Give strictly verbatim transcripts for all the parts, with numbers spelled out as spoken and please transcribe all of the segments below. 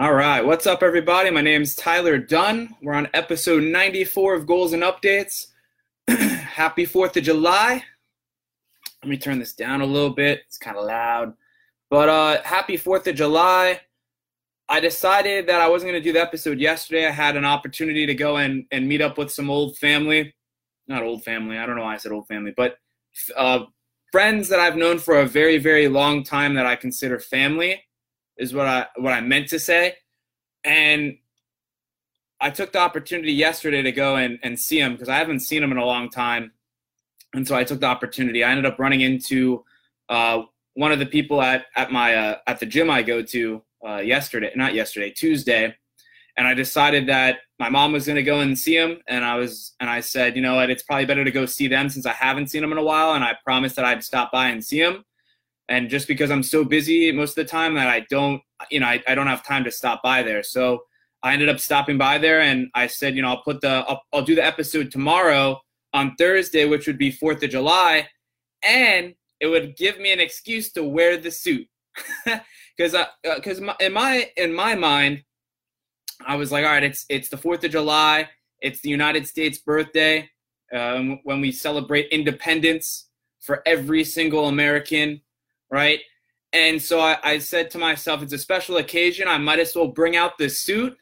All right. What's up, everybody? My name's Tyler Dunn. We're on episode ninety-four of Goals and Updates. Happy fourth of July. Let me turn this down a little bit. It's kind of loud. But uh, happy fourth of July. I decided that I wasn't going to do the episode yesterday. I had an opportunity to go and, and meet up with some old family. Not old family. I don't know why I said old family. But uh, friends that I've known for a very, very long time that I consider family. Is what I what I meant to say. And I took the opportunity yesterday to go and, and see him because I haven't seen him in a long time. And so I took the opportunity. I ended up running into uh, one of the people at, at my uh, at the gym I go to uh, yesterday, not yesterday, Tuesday. And I decided that my mom was gonna go and see him. And I was and I said, you know what, it's probably better to go see them since I haven't seen them in a while. And I promised that I'd stop by and see him. And just because I'm so busy most of the time that I don't, you know, I, I don't have time to stop by there. So I ended up stopping by there, and I said, you know, I'll put the, I'll, I'll do the episode tomorrow on Thursday, which would be fourth of July, and it would give me an excuse to wear the suit, because because uh, in my in my mind, I was like, all right, it's it's the fourth of July, it's the United States birthday, um, when we celebrate independence for every single American. Right. And so I, I said to myself, it's a special occasion. I might as well bring out this suit.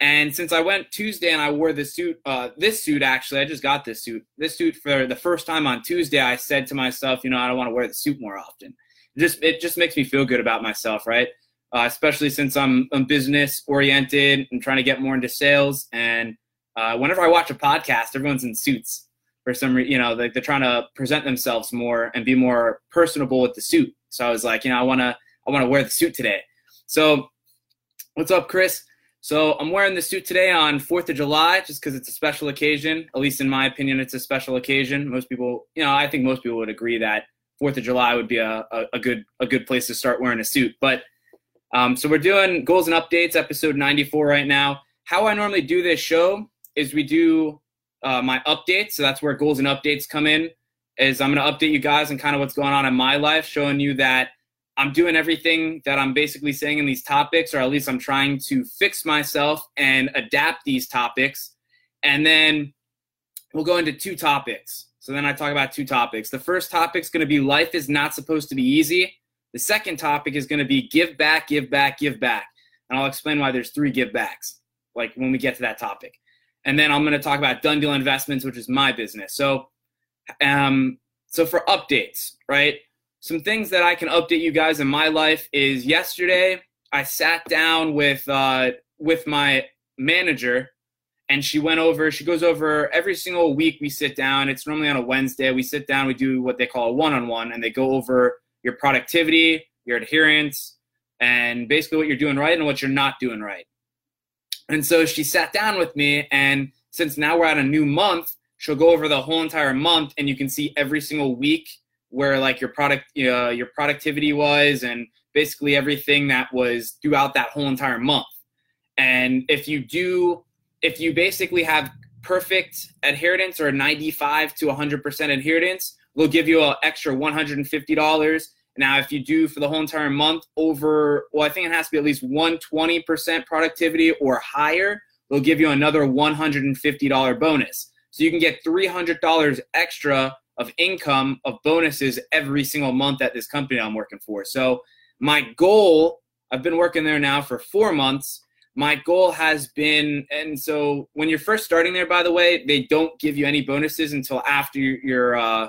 And since I went Tuesday and I wore the suit, uh, this suit, actually, I just got this suit, this suit for the first time on Tuesday, I said to myself, you know, I don't want to wear the suit more often. It just, it just makes me feel good about myself. Right. Uh, especially since I'm, I'm business oriented and trying to get more into sales. And uh, whenever I watch a podcast, everyone's in suits. For some reason, you know, like they're trying to present themselves more and be more personable with the suit. So I was like, you know, I want to, I want to wear the suit today. So what's up, Chris? So I'm wearing the suit today on fourth of July, just because it's a special occasion. At least in my opinion, it's a special occasion. Most people, you know, I think most people would agree that fourth of July would be a, a, a good, a good place to start wearing a suit. But um, so we're doing Goals and Updates episode ninety-four right now. How I normally do this show is we do Uh, my updates, so that's where Goals and Updates come in, is I'm going to update you guys on kind of what's going on in my life, showing you that I'm doing everything that I'm basically saying in these topics, or at least I'm trying to fix myself and adapt these topics. And then we'll go into two topics. So then I talk about two topics. The first topic is going to be life is not supposed to be easy. The second topic is going to be give back, give back, give back. And I'll explain why there's three give backs, like when we get to that topic. And then I'm going to talk about Dunn Deal Investments, which is my business. So um, so for updates, right, some things that I can update you guys in my life is yesterday I sat down with uh, with my manager, and she went over, she goes over every single week we sit down. It's normally on a Wednesday. We sit down, we do what they call a one-on-one, and they go over your productivity, your adherence, and basically what you're doing right and what you're not doing right. And so she sat down with me, and since now we're at a new month, she'll go over the whole entire month, and you can see every single week where like your product, uh, your productivity was, and basically everything that was throughout that whole entire month. And if you do, if you basically have perfect adherence or ninety-five to one hundred percent adherence, we'll give you an extra one hundred fifty dollars. Now, if you do for the whole entire month over, well, I think it has to be at least one hundred twenty percent productivity or higher, they'll give you another one hundred fifty dollars bonus. So you can get three hundred dollars extra of income of bonuses every single month at this company I'm working for. So my goal, I've been working there now for four months. My goal has been, and so when you're first starting there, by the way, they don't give you any bonuses until after your, uh,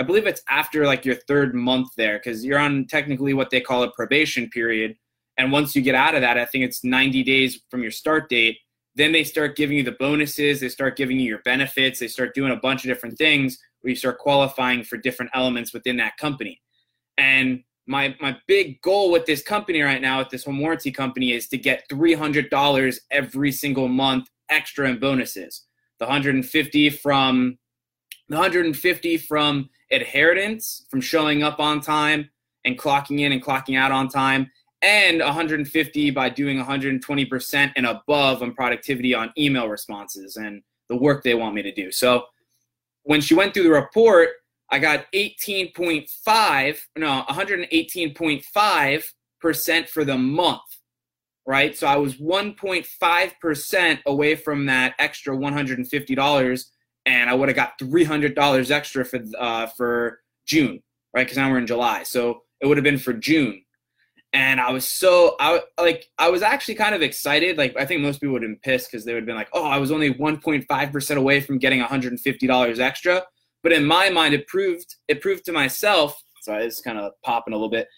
I believe it's after like your third month there, because you're on technically what they call a probation period. And once you get out of that, I think it's ninety days from your start date, then they start giving you the bonuses. They start giving you your benefits. They start doing a bunch of different things where you start qualifying for different elements within that company. And my my big goal with this company right now, with this home warranty company, is to get three hundred dollars every single month extra in bonuses. The one hundred fifty dollars from the one hundred fifty dollars from adherence, from showing up on time and clocking in and clocking out on time, and one hundred fifty by doing one hundred twenty percent and above on productivity on email responses and the work they want me to do. So when she went through the report, I got eighteen point five, no, one hundred eighteen point five percent for the month, right? So I was one point five percent away from that extra one hundred fifty dollars, and I would have got three hundred dollars extra for uh, for June, right? Because now we're in July, so it would have been for June. And I was so I like I was actually kind of excited. Like, I think most people would have been pissed because they would have been like, oh, I was only one point five percent away from getting one hundred fifty dollars extra. But in my mind, it proved it proved to myself. Sorry, it's kind of popping a little bit.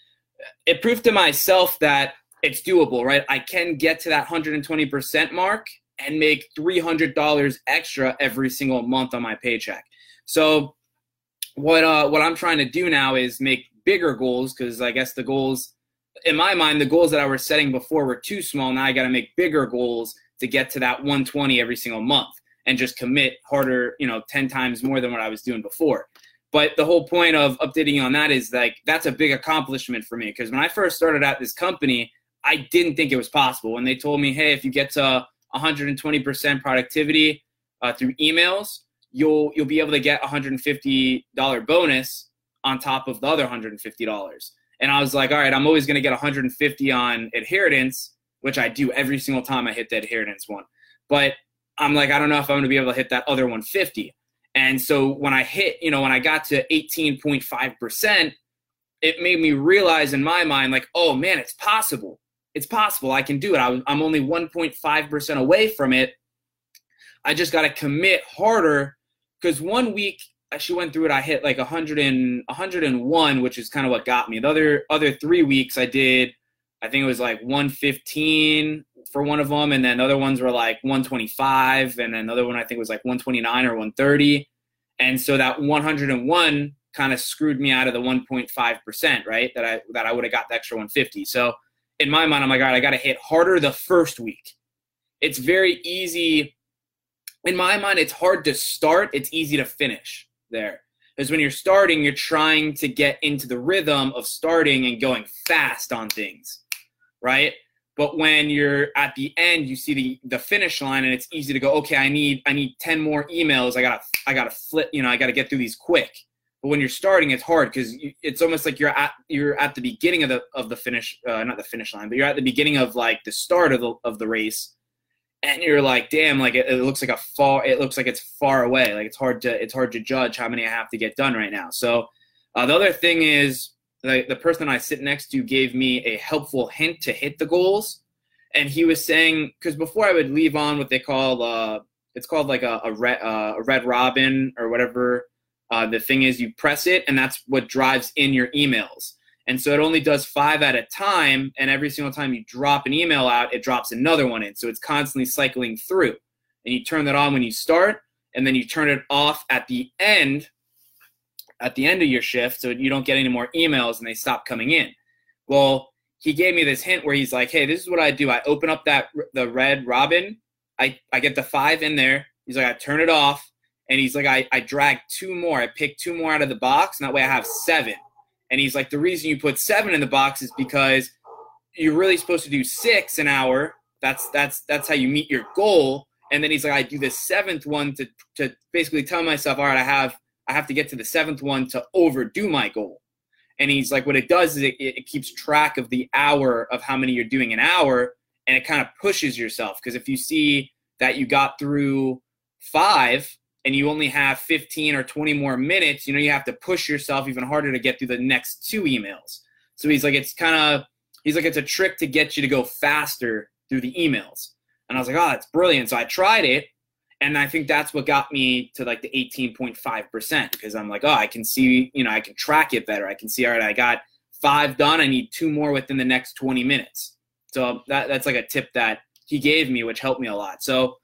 It proved to myself that it's doable, right? I can get to that one hundred twenty percent mark and make three hundred dollars extra every single month on my paycheck. So what uh, what I'm trying to do now is make bigger goals, because I guess the goals, in my mind, the goals that I was setting before were too small. Now I got to make bigger goals to get to that one hundred twenty every single month and just commit harder, you know, ten times more than what I was doing before. But the whole point of updating you on that is, like, that's a big accomplishment for me, because when I first started out this company, I didn't think it was possible. When they told me, hey, if you get to one hundred twenty percent productivity uh, through emails, you'll you'll be able to get a one hundred fifty dollars bonus on top of the other one hundred fifty dollars. And I was like, all right, I'm always going to get one hundred fifty on adherence, which I do every single time I hit the adherence one. But I'm like, I don't know if I'm going to be able to hit that other one hundred fifty. And so when I hit, you know, when I got to eighteen point five percent, it made me realize in my mind, like, oh man, it's possible. It's possible. I can do it. I, I'm only one point five percent away from it. I just got to commit harder, because one week, she went through it, I hit like one hundred and one, which is kind of what got me. The other other three weeks I did, I think it was like one fifteen for one of them, and then other ones were like one twenty-five, and then another one I think was like one twenty-nine or one thirty. And so that one hundred one kind of screwed me out of the one point five percent, right, that I that I would have got the extra one hundred fifty. So in my mind, I'm like, all right, I got to hit harder the first week. It's very easy. In my mind, it's hard to start. It's easy to finish. There, because when you're starting, you're trying to get into the rhythm of starting and going fast on things, right? But when you're at the end, you see the the finish line, and it's easy to go, okay, I need I need ten more emails. I gotta I gotta flip, you know, I gotta get through these quick. But when you're starting, it's hard, because it's almost like you're at you're at the beginning of the of the finish, uh, not the finish line, but you're at the beginning of like the start of the of the race. And you're like, damn, like it, it looks like a far, it looks like it's far away. Like it's hard to, it's hard to judge how many I have to get done right now. So uh, the other thing is, the, the person I sit next to gave me a helpful hint to hit the goals. And he was saying, because before I would leave on what they call, uh, it's called like a, a, red, uh, a red robin or whatever. Uh, the thing is, you press it, and that's what drives in your emails. And so it only does five at a time, and every single time you drop an email out, it drops another one in. So it's constantly cycling through. And you turn that on when you start, and then you turn it off at the end, at the end of your shift, so you don't get any more emails and they stop coming in. Well, he gave me this hint where he's like, hey, this is what I do. I open up that the red robin. I, I get the five in there. He's like, I turn it off. And he's like, I, I drag two more. I pick two more out of the box, and that way I have seven. And he's like, the reason you put seven in the box is because you're really supposed to do six an hour. That's that's that's how you meet your goal. And then he's like, I do the seventh one to to basically tell myself, all right, I have I have to get to the seventh one to overdo my goal. And he's like, what it does is it, it keeps track of the hour of how many you're doing an hour, and it kind of pushes yourself. Because if you see that you got through five, and you only have fifteen or twenty more minutes, you know, you have to push yourself even harder to get through the next two emails. So he's like, it's kind of, he's like, it's a trick to get you to go faster through the emails. And I was like, oh, that's brilliant. So I tried it. And I think that's what got me to like the eighteen point five percent, because I'm like, oh, I can see, you know, I can track it better. I can see, all right, I got five done. I need two more within the next twenty minutes. So that, that's like a tip that he gave me, which helped me a lot. So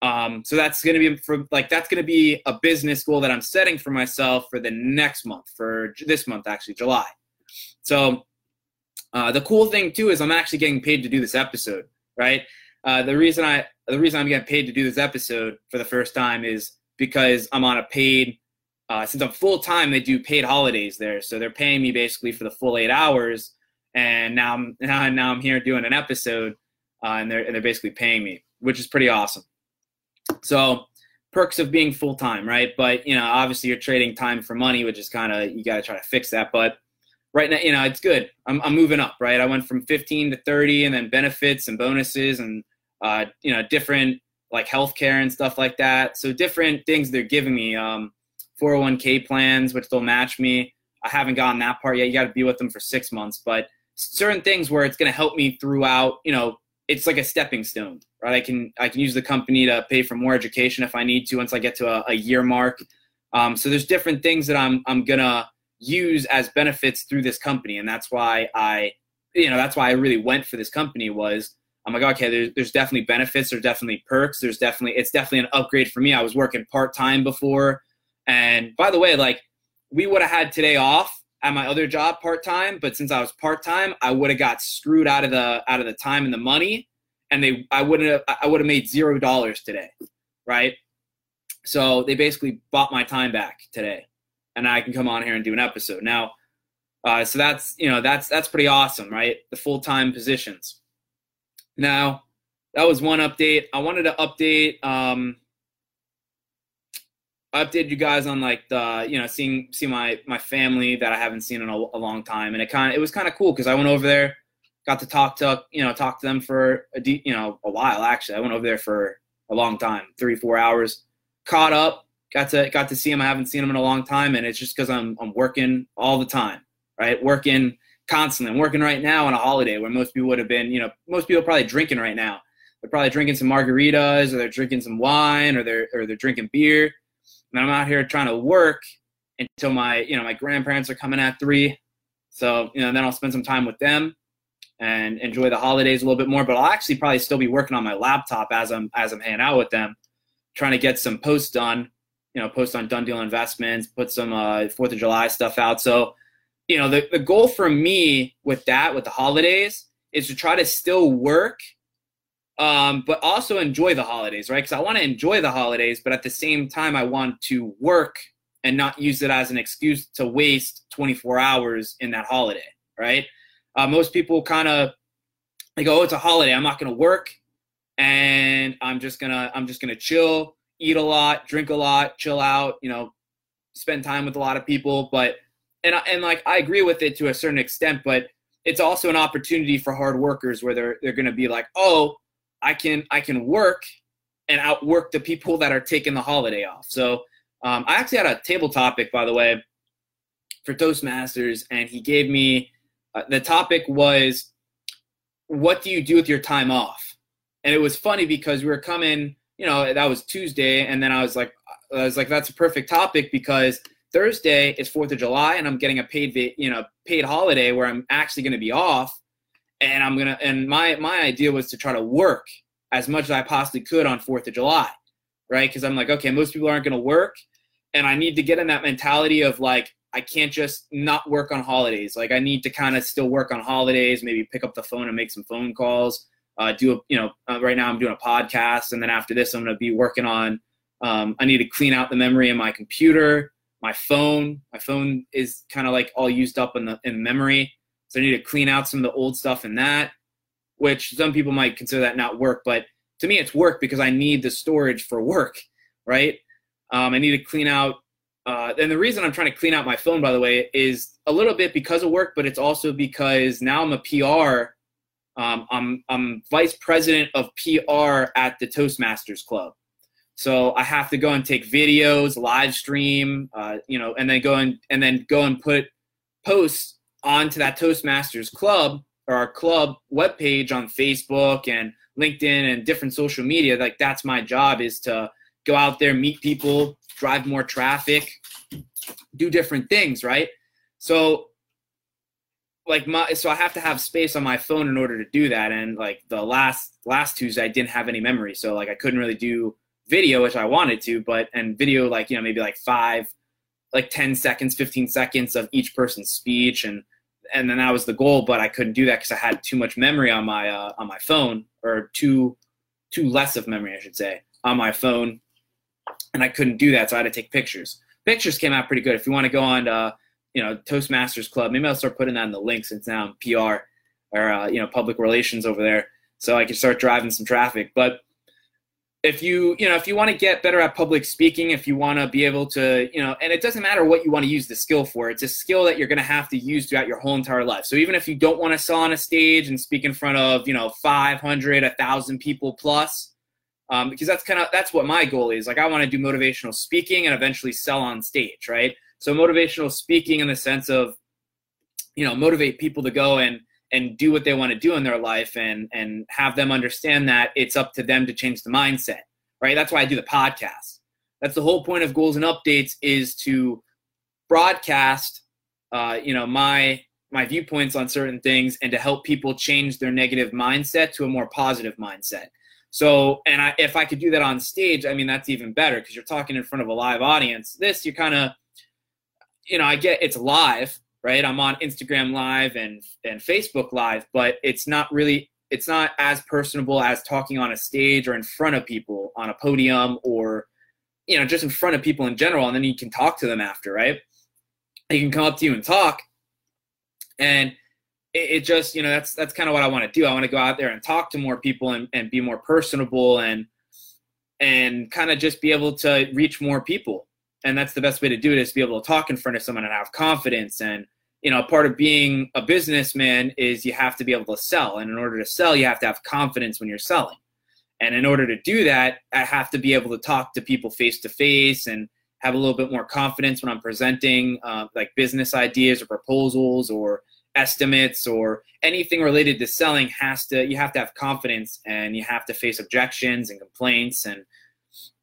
Um, so that's going to be for like, that's going to be a business goal that I'm setting for myself for the next month, for this month, actually July. So, uh, the cool thing too, is I'm actually getting paid to do this episode, right? Uh, the reason I, the reason I'm getting paid to do this episode for the first time is because I'm on a paid, uh, since I'm full time, they do paid holidays there. So they're paying me basically for the full eight hours. And now I'm, now, now I'm here doing an episode, uh, and they're, and they're basically paying me, which is pretty awesome. So perks of being full-time, right? But, you know, obviously you're trading time for money, which is kind of, you got to try to fix that. But right now, you know, it's good. I'm, I'm moving up, right? I went from fifteen to thirty, and then benefits and bonuses and, uh, you know, different like healthcare and stuff like that. So different things they're giving me, um, four oh one k plans, which they'll match me. I haven't gotten that part yet. You got to be with them for six months, but certain things where it's going to help me throughout, you know, it's like a stepping stone, right? I can, I can use the company to pay for more education if I need to, once I get to a, a year mark. Um, so there's different things that I'm, I'm going to use as benefits through this company. And that's why I, you know, that's why I really went for this company, was I'm like, okay, there's, there's definitely benefits. There's definitely perks. There's definitely, it's definitely an upgrade for me. I was working part-time before. And by the way, like, we would have had today off at my other job part-time, but since I was part-time, I would have got screwed out of the, out of the time and the money. And they, I wouldn't have, I would have made zero dollars today. Right. So they basically bought my time back today, and I can come on here and do an episode now. Uh, so that's, you know, that's, that's pretty awesome, right? The full-time positions. Now, that was one update. I wanted to update, um, I updated you guys on like the, you know, seeing, see my, my family that I haven't seen in a, a long time. And it kind of, it was kind of cool, cause I went over there, got to talk to, you know, talk to them for a de- you know, a while. Actually, I went over there for a long time, three, four hours, caught up, got to, got to see them. I haven't seen them in a long time. And it's just cause I'm, I'm working all the time, right? Working constantly. I'm working right now on a holiday where most people would have been, you know, most people are probably drinking right now. They're probably drinking some margaritas, or they're drinking some wine, or they're, or they're drinking beer. And I'm out here trying to work until my, you know, my grandparents are coming at three. So, you know, then I'll spend some time with them and enjoy the holidays a little bit more. But I'll actually probably still be working on my laptop as I'm, as I'm hanging out with them, trying to get some posts done, you know, post on Dunn Deal Investments, put some uh, fourth of July stuff out. So, you know, the, the goal for me with that, with the holidays, is to try to still work, Um, but also enjoy the holidays, right? Because I want to enjoy the holidays, but at the same time, I want to work and not use it as an excuse to waste twenty-four hours in that holiday, right? Uh, most people kind of like, oh, it's a holiday, I'm not going to work, and I'm just gonna, I'm just gonna chill, eat a lot, drink a lot, chill out, you know, spend time with a lot of people. But and and like I agree with it to a certain extent, but it's also an opportunity for hard workers where they're they're going to be like, oh, I can, I can work and outwork the people that are taking the holiday off. So um, I actually had a table topic, by the way, for Toastmasters, and he gave me, uh, the topic was, what do you do with your time off? And it was funny because we were coming, you know, that was Tuesday. And then I was like, I was like, that's a perfect topic, because Thursday is fourth of July and I'm getting a paid, you know, paid holiday where I'm actually going to be off. And I'm gonna, and my my idea was to try to work as much as I possibly could on fourth of July, right? Because I'm like, okay, most people aren't gonna work, and I need to get in that mentality of like, I can't just not work on holidays. Like, I need to kind of still work on holidays, maybe pick up the phone and make some phone calls. Uh, do a, you know, uh, right now I'm doing a podcast, and then after this I'm gonna be working on. Um, I need to clean out the memory in my computer, my phone. My phone is kind of like all used up in the in memory. So I need to clean out some of the old stuff in that, which some people might consider that not work. But to me, it's work because I need the storage for work, right? Um, I need to clean out. Uh, and the reason I'm trying to clean out my phone, by the way, is a little bit because of work, but it's also because now I'm a P R. Um, I'm, I'm vice president of P R at the Toastmasters Club. So I have to go and take videos, live stream, uh, you know, and then go and, and then go and put posts onto that Toastmasters Club or our club webpage on Facebook and LinkedIn and different social media. Like, that's my job, is to go out there, meet people, drive more traffic, do different things, right? So like my, so I have to have space on my phone in order to do that. And like the last, last Tuesday, I didn't have any memory. So like I couldn't really do video, which I wanted to, but, and video, like, you know, maybe like five, like ten seconds, fifteen seconds of each person's speech. And, and then that was the goal, but I couldn't do that because I had too much memory on my, uh, on my phone, or too, too less of memory, I should say, on my phone. And I couldn't do that. So I had to take pictures. Pictures came out pretty good. If you want to go on, uh, you know, Toastmasters Club, maybe I'll start putting that in the link, since now I'm P R or, uh, you know, public relations over there. So I can start driving some traffic. But if you, you know, if you want to get better at public speaking, if you want to be able to, you know, and it doesn't matter what you want to use the skill for. It's a skill that you're going to have to use throughout your whole entire life. So even if you don't want to sell on a stage and speak in front of, you know, five hundred, one thousand people plus, um, because that's kind of, that's what my goal is. Like, I want to do motivational speaking and eventually sell on stage, right? So motivational speaking in the sense of, you know, motivate people to go and, and do what they want to do in their life, and, and have them understand that it's up to them to change the mindset, right? That's why I do the podcast. That's the whole point of Goals and Updates, is to broadcast, uh, you know, my, my viewpoints on certain things, and to help people change their negative mindset to a more positive mindset. So, and I, if I could do that on stage, I mean, that's even better, because you're talking in front of a live audience. This, you kind of, you know, I get it's live, right? I'm on Instagram Live and, and Facebook Live, but it's not really, it's not as personable as talking on a stage or in front of people on a podium, or, you know, just in front of people in general. And then you can talk to them after, right? They can come up to you and talk. And it, it just, you know, that's, that's kind of what I want to do. I want to go out there and talk to more people, and, and be more personable, and, and kind of just be able to reach more people. And that's the best way to do it, is to be able to talk in front of someone and have confidence. And, you know, part of being a businessman is you have to be able to sell. And in order to sell, you have to have confidence when you're selling. And in order to do that, I have to be able to talk to people face to face, and have a little bit more confidence when I'm presenting uh, like business ideas or proposals or estimates or anything related to selling. Has to, you have to have confidence, and you have to face objections and complaints and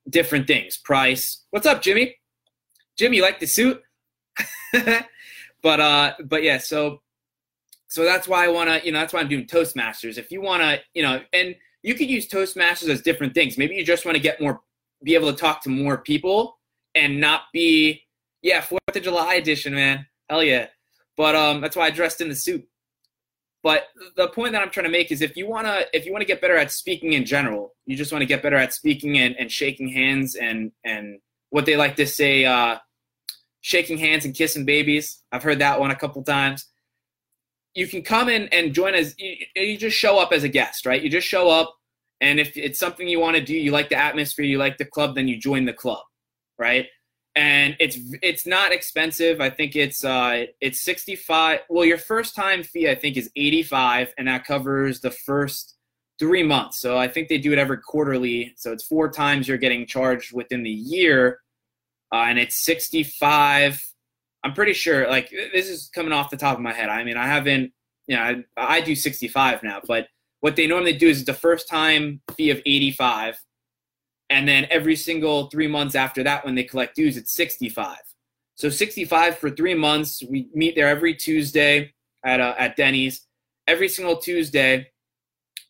different things. Price. What's up, Jimmy? Jim, you like the suit? but uh, but yeah, so so that's why I want to, you know, that's why I'm doing Toastmasters. If you want to, you know, and you could use Toastmasters as different things. Maybe you just want to get more, be able to talk to more people, and not be, yeah, fourth of July edition, man. Hell yeah. But um, that's why I dressed in the suit. But the point that I'm trying to make is, if you want to, if you want to get better at speaking in general, you just want to get better at speaking and, and shaking hands and, and what they like to say, uh, shaking hands and kissing babies. I've heard that one a couple times. You can come in and join as, you, you just show up as a guest, right? You just show up. And if it's something you want to do, you like the atmosphere, you like the club, then you join the club, right? And it's it's not expensive. I think it's uh it's sixty-five. Well, your first time fee, I think, is eighty-five, and that covers the first three months. So I think they do it every quarterly. So it's four times you're getting charged within the year, uh, and it's sixty-five. I'm pretty sure. Like, this is coming off the top of my head. I mean, I haven't. You know, I, I do sixty-five now, but what they normally do is the first time fee of eighty-five. And then every single three months after that, when they collect dues, it's sixty-five. So sixty-five for three months. We meet there every Tuesday at uh, at Denny's. Every single Tuesday,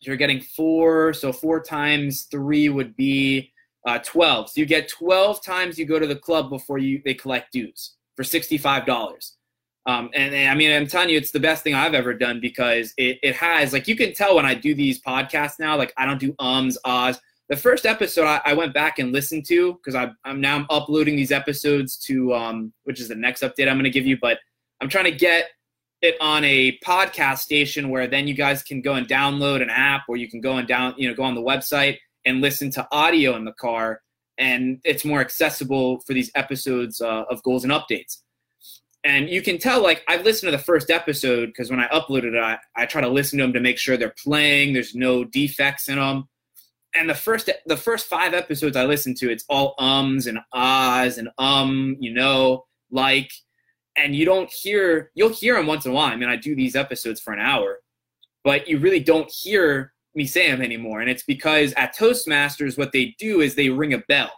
you're getting four. So four times three would be uh, twelve. So you get twelve times you go to the club before you they collect dues for sixty-five dollars. Um, and, and I mean, I'm telling you, it's the best thing I've ever done, because it, it has, like, you can tell when I do these podcasts now, like, I don't do ums, ahs. The first episode I, I went back and listened to, because I'm, I'm now I'm uploading these episodes to, um, which is the next update I'm going to give you, but I'm trying to get it on a podcast station where then you guys can go and download an app, or you can go and down, you know, go on the website and listen to audio in the car. And it's more accessible for these episodes uh, of Goals and Updates. And you can tell, like, I've listened to the first episode, because when I uploaded it, I, I try to listen to them to make sure they're playing. There's no defects in them. And the first the first five episodes I listened to, it's all ums and ahs and um, you know, like, and you don't hear, you'll hear them once in a while. I mean, I do these episodes for an hour, but you really don't hear me say them anymore. And it's because at Toastmasters, what they do is they ring a bell.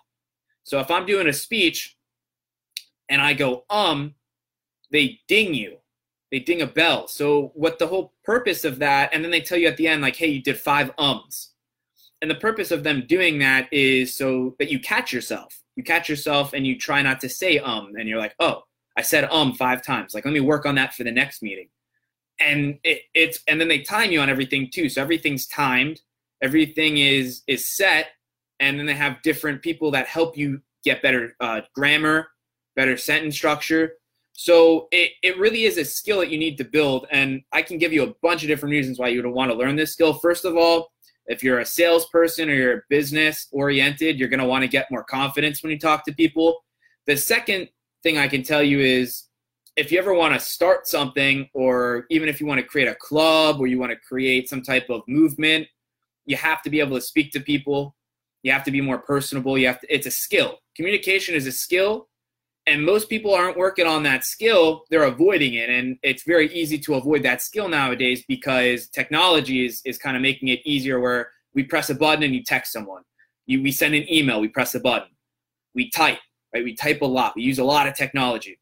So if I'm doing a speech and I go, um, they ding you. They ding a bell. So what the whole purpose of that, and then they tell you at the end, like, hey, you did five ums. And the purpose of them doing that is so that you catch yourself. You catch yourself and you try not to say um. And you're like, oh, I said um five times. Like, let me work on that for the next meeting. And it, it's and then they time you on everything too. So everything's timed. Everything is is set. And then they have different people that help you get better uh, grammar, better sentence structure. So it, it really is a skill that you need to build. And I can give you a bunch of different reasons why you would want to learn this skill. First of all, If you're a salesperson or you're business oriented, you're going to want to get more confidence when you talk to people. The second thing I can tell you is if you ever want to start something, or even if you want to create a club or you want to create some type of movement, you have to be able to speak to people. You have to be more personable. You have to, it's a skill. Communication is a skill, and most people aren't working on that skill. They're avoiding it, and it's very easy to avoid that skill nowadays because technology is, is kind of making it easier where we press a button and you text someone. You, we send an email, we press a button. We type, right? We type a lot. We use a lot of technology.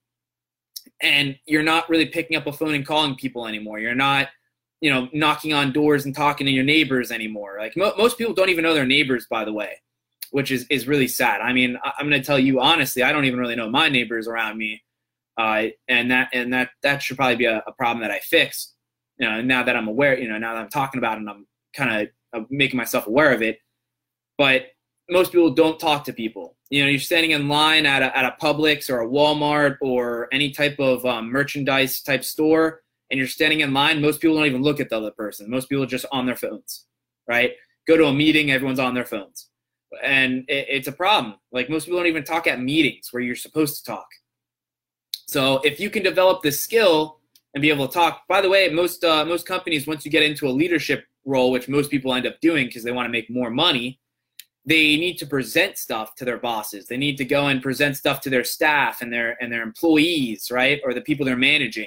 And you're not really picking up a phone and calling people anymore. You're not, you know, knocking on doors and talking to your neighbors anymore. Like mo- most people don't even know their neighbors, by the way, which is, is really sad. I mean, I- I'm going to tell you honestly, I don't even really know my neighbors around me. Uh, and that, and that, that should probably be a, a problem that I fix, you know, now that I'm aware, you know, now that I'm talking about it and I'm kind of making myself aware of it. But most people don't talk to people. You know, you're standing in line at a, at a Publix or a Walmart or any type of um, merchandise type store, and you're standing in line, most people don't even look at the other person. Most people are just on their phones, right? Go to a meeting, everyone's on their phones. And it, it's a problem. Like, most people don't even talk at meetings where you're supposed to talk. So if you can develop this skill and be able to talk, by the way, most uh, most companies, once you get into a leadership role, which most people end up doing because they want to make more money, they need to present stuff to their bosses. They need to go and present stuff to their staff and their and their employees, right? Or the people they're managing.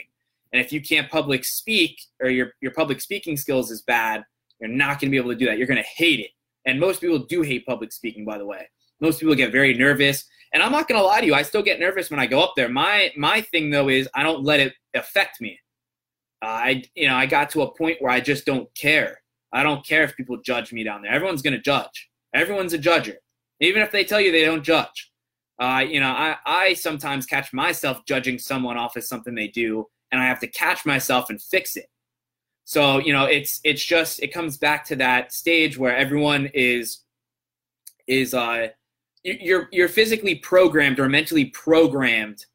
And if you can't public speak, or your, your public speaking skills is bad, you're not going to be able to do that. You're going to hate it. And most people do hate public speaking, by the way. Most people get very nervous. And I'm not going to lie to you, I still get nervous when I go up there. My my thing, though, is I don't let it affect me. Uh, I you know I got to a point where I just don't care. I don't care if people judge me down there. Everyone's going to judge. Everyone's a judger. Even if they tell you they don't judge. Uh, you know, I, I sometimes catch myself judging someone off as something they do, and I have to catch myself and fix it. So, you know, it's it's just, it comes back to that stage where everyone is, is uh, you're you're physically programmed or mentally programmed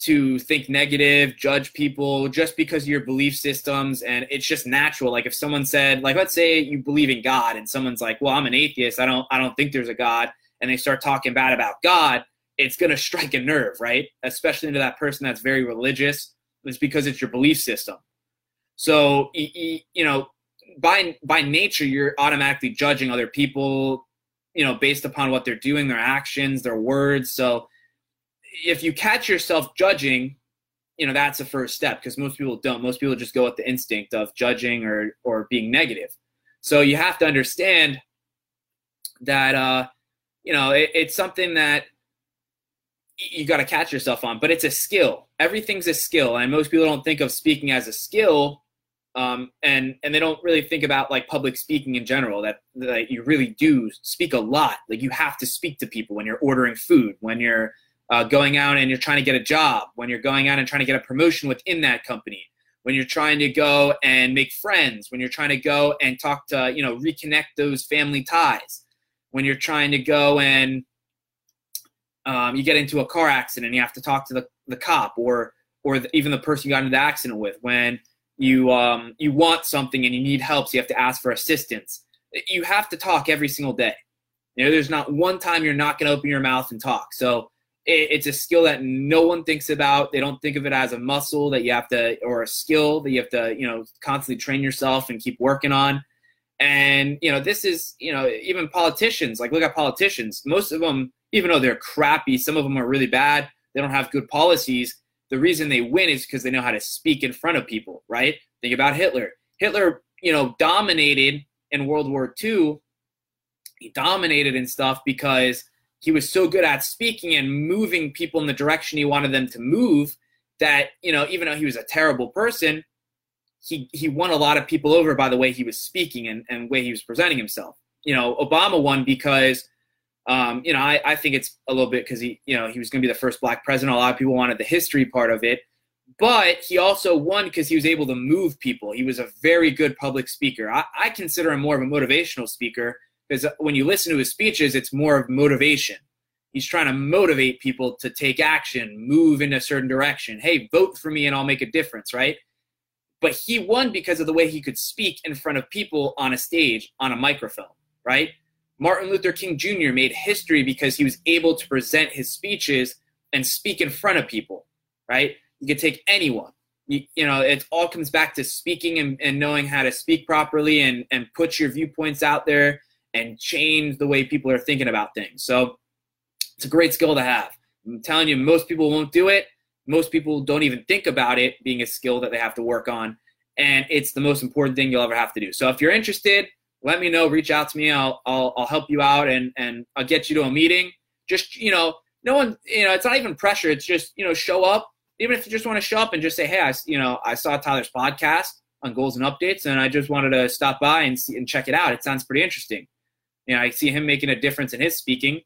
to think negative, judge people just because of your belief systems, and it's just natural. Like, if someone said, like, let's say you believe in God, and someone's like, well, I'm an atheist, I don't I don't think there's a God, and they start talking bad about God, it's going to strike a nerve, right? Especially to that person that's very religious. It's because it's your belief system. So, you know, by by nature, you're automatically judging other people, you know, based upon what they're doing, their actions, their words. So if you catch yourself judging, you know, that's the first step, because most people don't. Most people just go with the instinct of judging or or being negative. So you have to understand that, uh, you know, it, it's something that you got to catch yourself on, but it's a skill. Everything's a skill, and most people don't think of speaking as a skill, um, and and they don't really think about, like, public speaking in general, that, that you really do speak a lot. Like, you have to speak to people when you're ordering food, when you're uh, going out and you're trying to get a job, when you're going out and trying to get a promotion within that company, when you're trying to go and make friends, when you're trying to go and talk to, you know, reconnect those family ties, when you're trying to go and Um, you get into a car accident and you have to talk to the, the cop or or the, even the person you got into the accident with. When you um, you want something and you need help, so you have to ask for assistance. You have to talk every single day. You know, there's not one time you're not going to open your mouth and talk. So it, it's a skill that no one thinks about. They don't think of it as a muscle that you have to, or a skill that you have to, you know, constantly train yourself and keep working on. And, you know, this is, you know, even politicians, like, look at politicians. Most of them, even though they're crappy, some of them are really bad, they don't have good policies, the reason they win is because they know how to speak in front of people, right? Think about Hitler. Hitler, you know, dominated in World War Two. He dominated and stuff because he was so good at speaking and moving people in the direction he wanted them to move that, you know, even though he was a terrible person, he, he won a lot of people over by the way he was speaking and, and the way he was presenting himself. You know, Obama won because Um, you know, I, I think it's a little bit because he, you know, he was going to be the first black president. A lot of people wanted the history part of it, but he also won because he was able to move people. He was a very good public speaker. I, I consider him more of a motivational speaker because when you listen to his speeches, it's more of motivation. He's trying to motivate people to take action, move in a certain direction. Hey, vote for me and I'll make a difference, right? But he won because of the way he could speak in front of people on a stage, on a microfilm, right? Martin Luther King Junior made history because he was able to present his speeches and speak in front of people, right? You could take anyone. You, you know, it all comes back to speaking and, and knowing how to speak properly and, and put your viewpoints out there and change the way people are thinking about things. So it's a great skill to have. I'm telling you, most people won't do it. Most people don't even think about it being a skill that they have to work on. And it's the most important thing you'll ever have to do. So if you're interested, let me know, reach out to me. I'll, I'll, I'll help you out and, and I'll get you to a meeting. Just, you know, no one, you know, it's not even pressure. It's just, you know, show up. Even if you just want to show up and just say, hey, I, you know, I saw Tyler's podcast on Goals and Updates, and I just wanted to stop by and see, and check it out. It sounds pretty interesting. You know, I see him making a difference in his speaking.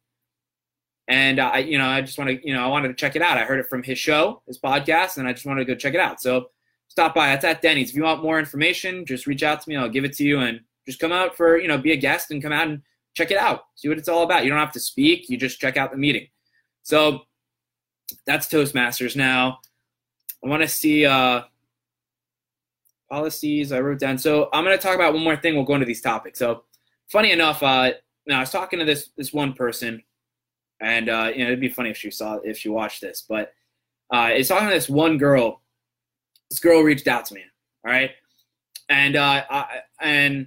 And I, you know, I just want to, you know, I wanted to check it out. I heard it from his show, his podcast, and I just wanted to go check it out. So stop by. That's at Denny's. If you want more information, just reach out to me. I'll give it to you, and just come out for, you know, be a guest and come out and check it out. See what it's all about. You don't have to speak. You just check out the meeting. So that's Toastmasters. Now I want to see uh, policies I wrote down. So I'm going to talk about one more thing. We'll go into these topics. So funny enough, uh, now I was talking to this, this one person. And, uh, you know, it'd be funny if she saw, if she watched this, but uh, it's talking to this one girl. This girl reached out to me. All right. And, uh, I, and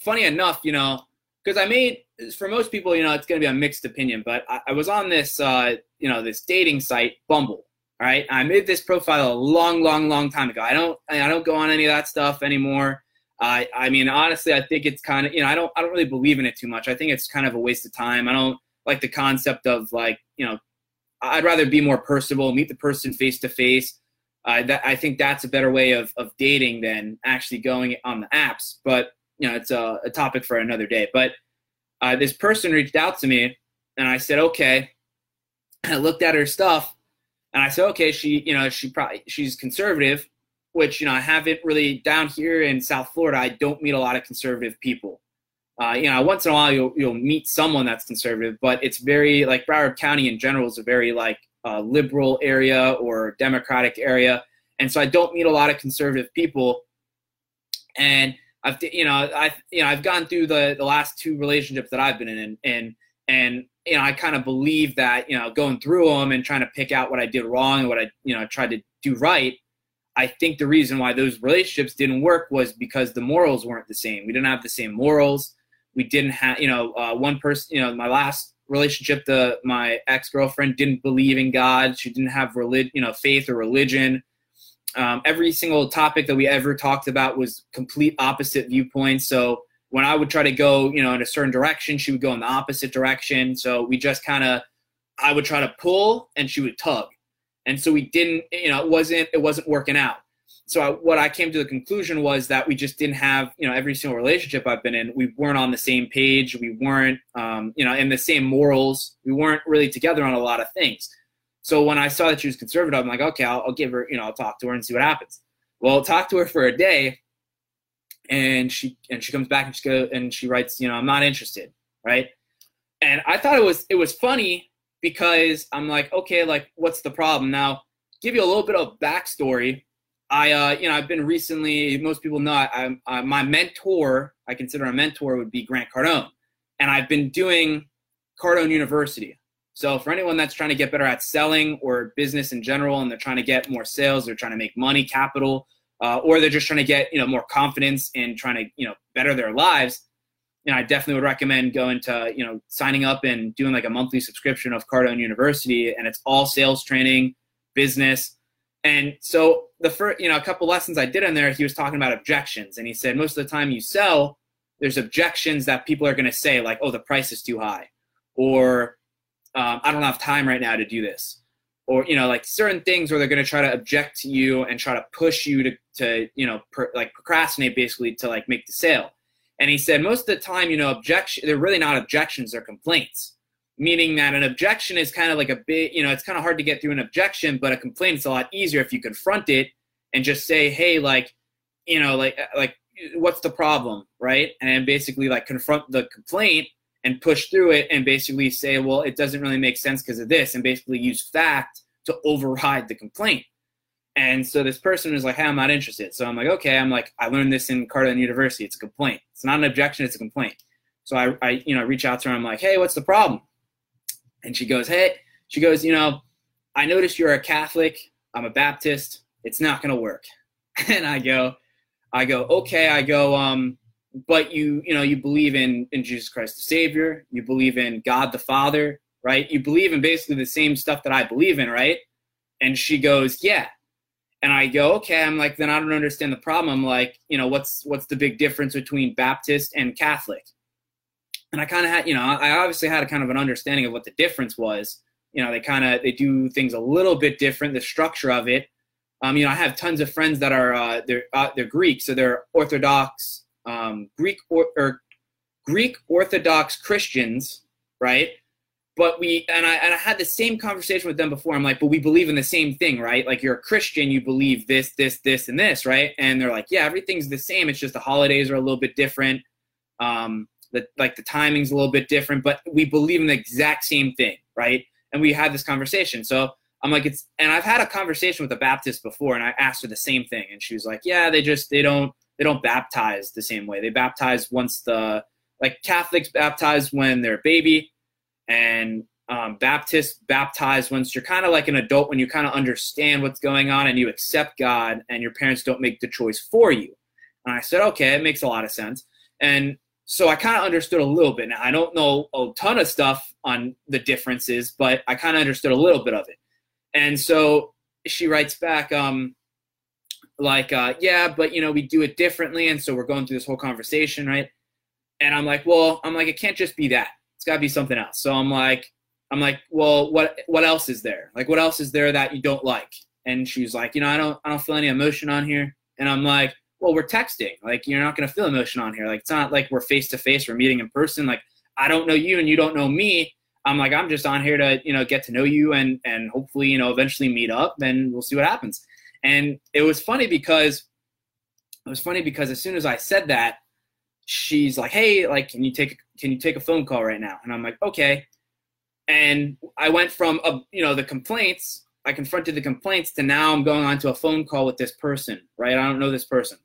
funny enough, you know, cause I made, for most people, you know, it's going to be a mixed opinion, but I, I was on this, uh, you know, this dating site, Bumble. All right. I made this profile a long, long, long time ago. I don't, I don't go on any of that stuff anymore. I, I mean, honestly, I think it's kind of, you know, I don't, I don't really believe in it too much. I think it's kind of a waste of time. I don't, like the concept of like, you know, I'd rather be more personable, meet the person face to face. I think that's a better way of, of dating than actually going on the apps. But, you know, it's a, a topic for another day. But uh, this person reached out to me and I said, okay. And I looked at her stuff and I said, okay, she, you know, she probably, she's conservative, which, you know, I haven't really down here in South Florida. I don't meet a lot of conservative people. Uh, you know, once in a while you'll you'll meet someone that's conservative, but it's very like Broward County in general is a very like uh, liberal area or Democratic area, and so I don't meet a lot of conservative people. And I've you know I you know I've gone through the, the last two relationships that I've been in, and and, and you know I kind of believe that you know going through them and trying to pick out what I did wrong and what I you know tried to do right. I think the reason why those relationships didn't work was because the morals weren't the same. We didn't have the same morals. We didn't have, you know, uh, one person, you know, my last relationship, the my ex-girlfriend didn't believe in God. She didn't have relig- you know, faith or religion. Um, every single topic that we ever talked about was complete opposite viewpoints. So when I would try to go, you know, in a certain direction, she would go in the opposite direction. So we just kind of, I would try to pull and she would tug. And so we didn't, you know, it wasn't, it wasn't working out. So I, what I came to the conclusion was that we just didn't have, you know, every single relationship I've been in, we weren't on the same page. We weren't, um, you know, in the same morals. We weren't really together on a lot of things. So when I saw that she was conservative, I'm like, okay, I'll, I'll give her, you know, I'll talk to her and see what happens. Well, talk to her for a day, and she and she comes back and she goes and she writes, you know, I'm not interested, right? And I thought it was it was funny because I'm like, okay, like what's the problem? Now, give you a little bit of backstory. I, uh, you know, I've been recently, most people know, I, I, my mentor, I consider a mentor would be Grant Cardone. And I've been doing Cardone University. So for anyone that's trying to get better at selling or business in general, and they're trying to get more sales, they're trying to make money, capital, uh, or they're just trying to get, you know, more confidence in trying to, you know, better their lives. You know, I definitely would recommend going to, you know, signing up and doing like a monthly subscription of Cardone University. And it's all sales training, business. And so the first, you know, a couple lessons I did in there, he was talking about objections. And he said, most of the time you sell, there's objections that people are going to say like, oh, the price is too high, or um, I don't have time right now to do this. Or, you know, like certain things where they're going to try to object to you and try to push you to, to you know, per, like procrastinate basically to like make the sale. And he said, most of the time, you know, objection, they're really not objections, they're complaints. Meaning that an objection is kind of like a bit, you know, it's kind of hard to get through an objection, but a complaint is a lot easier if you confront it and just say, hey, like, you know, like, like what's the problem, right? And basically like confront the complaint and push through it and basically say, well, it doesn't really make sense because of this, and basically use fact to override the complaint. And so this person was like, hey, I'm not interested. So I'm like, okay. I'm like, I learned this in Cardone University. It's a complaint. It's not an objection. It's a complaint. So I, I, you know, reach out to her. I'm like, hey, what's the problem? And she goes, hey, she goes, you know, I noticed you're a Catholic. I'm a Baptist. It's not going to work. And I go, I go, okay. I go, um, but you, you know, you believe in, in Jesus Christ, the Savior. You believe in God, the Father, right? You believe in basically the same stuff that I believe in, right? And she goes, yeah. And I go, okay, I'm like, then I don't understand the problem. I'm like, you know, what's what's the big difference between Baptist and Catholic? And I kind of had, you know, I obviously had a kind of an understanding of what the difference was. You know, they kind of, they do things a little bit different, the structure of it. Um, you know, I have tons of friends that are, uh, they're, uh, they're Greek, so they're Orthodox, um, Greek or, or Greek Orthodox Christians, right? But we, and I, and I had the same conversation with them before. I'm like, but we believe in the same thing, right? Like you're a Christian, you believe this, this, this, and this, right? And they're like, yeah, everything's the same. It's just the holidays are a little bit different. Um, the, like the timing's a little bit different, but we believe in the exact same thing, right? And we had this conversation. So I'm like, it's, and I've had a conversation with a Baptist before, and I asked her the same thing. And she was like, yeah, they just, they don't, they don't baptize the same way. They baptize once the, like Catholics baptize when they're a baby. And um, Baptists baptize once you're kind of like an adult, when you kind of understand what's going on and you accept God and your parents don't make the choice for you. And I said, okay, it makes a lot of sense. And so I kind of understood a little bit. Now, I don't know a ton of stuff on the differences, but I kind of understood a little bit of it. And so she writes back um, like, uh, yeah, but, you know, we do it differently. And so we're going through this whole conversation, right? And I'm like, well, I'm like, it can't just be that. It's gotta be something else. So I'm like, I'm like, well, what, what else is there? Like, what else is there that you don't like? And she's like, you know, I don't, I don't feel any emotion on here. And I'm like, well, we're texting. Like, you're not going to feel emotion on here. Like, it's not like we're face to face, we're meeting in person. Like, I don't know you and you don't know me. I'm like, I'm just on here to, you know, get to know you and, and hopefully, you know, eventually meet up and we'll see what happens. And it was funny because it was funny because as soon as I said that, she's like, hey, like, can you take, can you take a phone call right now? And I'm like, okay. And I went from, a, you know, the complaints, I confronted the complaints to now I'm going on to a phone call with this person, right? I don't know this person.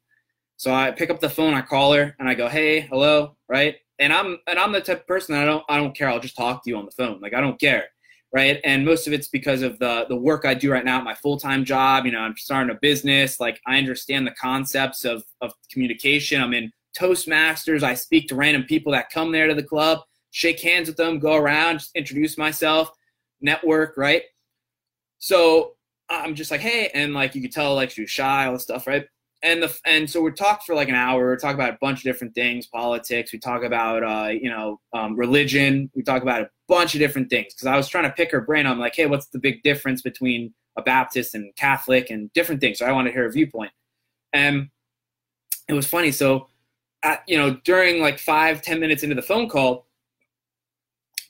So I pick up the phone, I call her and I go, hey, hello. Right. And I'm, and I'm the type of person that I don't, I don't care. I'll just talk to you on the phone. Like, I don't care. Right. And most of it's because of the, the work I do right now at my full-time job. You know, I'm starting a business. Like, I understand the concepts of, of communication. I'm in Toastmasters. I speak to random people that come there to the club, shake hands with them, go around, just introduce myself, network, right? So I'm just like, hey, and like you could tell, like, she was shy, all this stuff, right? And the and so we talked for like an hour. We talk about a bunch of different things, politics. We talk about uh, you know um, religion. We talk about a bunch of different things because I was trying to pick her brain. I'm like, hey, what's the big difference between a Baptist and Catholic and different things? So I wanted to hear a viewpoint, and it was funny. So. Uh, you know, during like five, ten minutes into the phone call,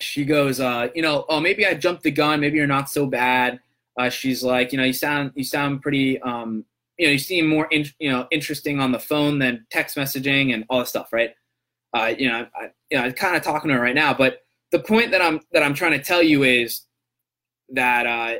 she goes, uh, you know, oh, maybe I jumped the gun. Maybe you're not so bad. Uh, she's like, you know, you sound, you sound pretty, um, you know, you seem more, in, you know, interesting on the phone than text messaging and all this stuff. Right. Uh, you know, I, you know, I'm kind of talking to her right now, but the point that I'm, that I'm trying to tell you is that, uh,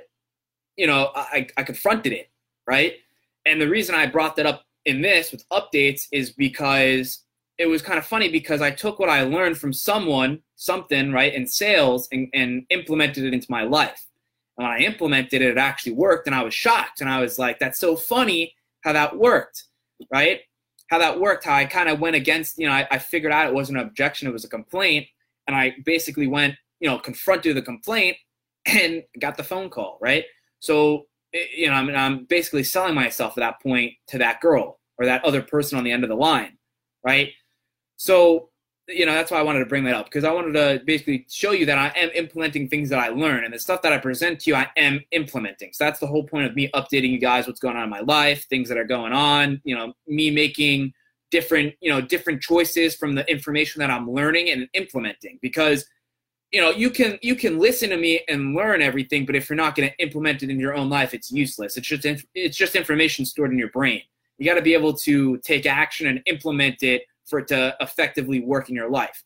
you know, I, I confronted it. Right. And the reason I brought that up in this with updates is because it was kind of funny because I took what I learned from someone, something, right, in sales and, and implemented it into my life. And when I implemented it, it actually worked, and I was shocked. And I was like, that's so funny how that worked, right? How that worked, how I kind of went against, you know, I, I figured out it wasn't an objection, it was a complaint. And I basically went, you know, confronted the complaint and got the phone call, right? So, you know, I mean, I'm basically selling myself at that point to that girl or that other person on the end of the line, right? So, you know, that's why I wanted to bring that up because I wanted to basically show you that I am implementing things that I learn and the stuff that I present to you, I am implementing. So that's the whole point of me updating you guys, what's going on in my life, things that are going on, you know, me making different, you know, different choices from the information that I'm learning and implementing because, you know, you can, you can listen to me and learn everything, but if you're not going to implement it in your own life, it's useless. It's just, inf- it's just information stored in your brain. You got to be able to take action and implement it for it to effectively work in your life.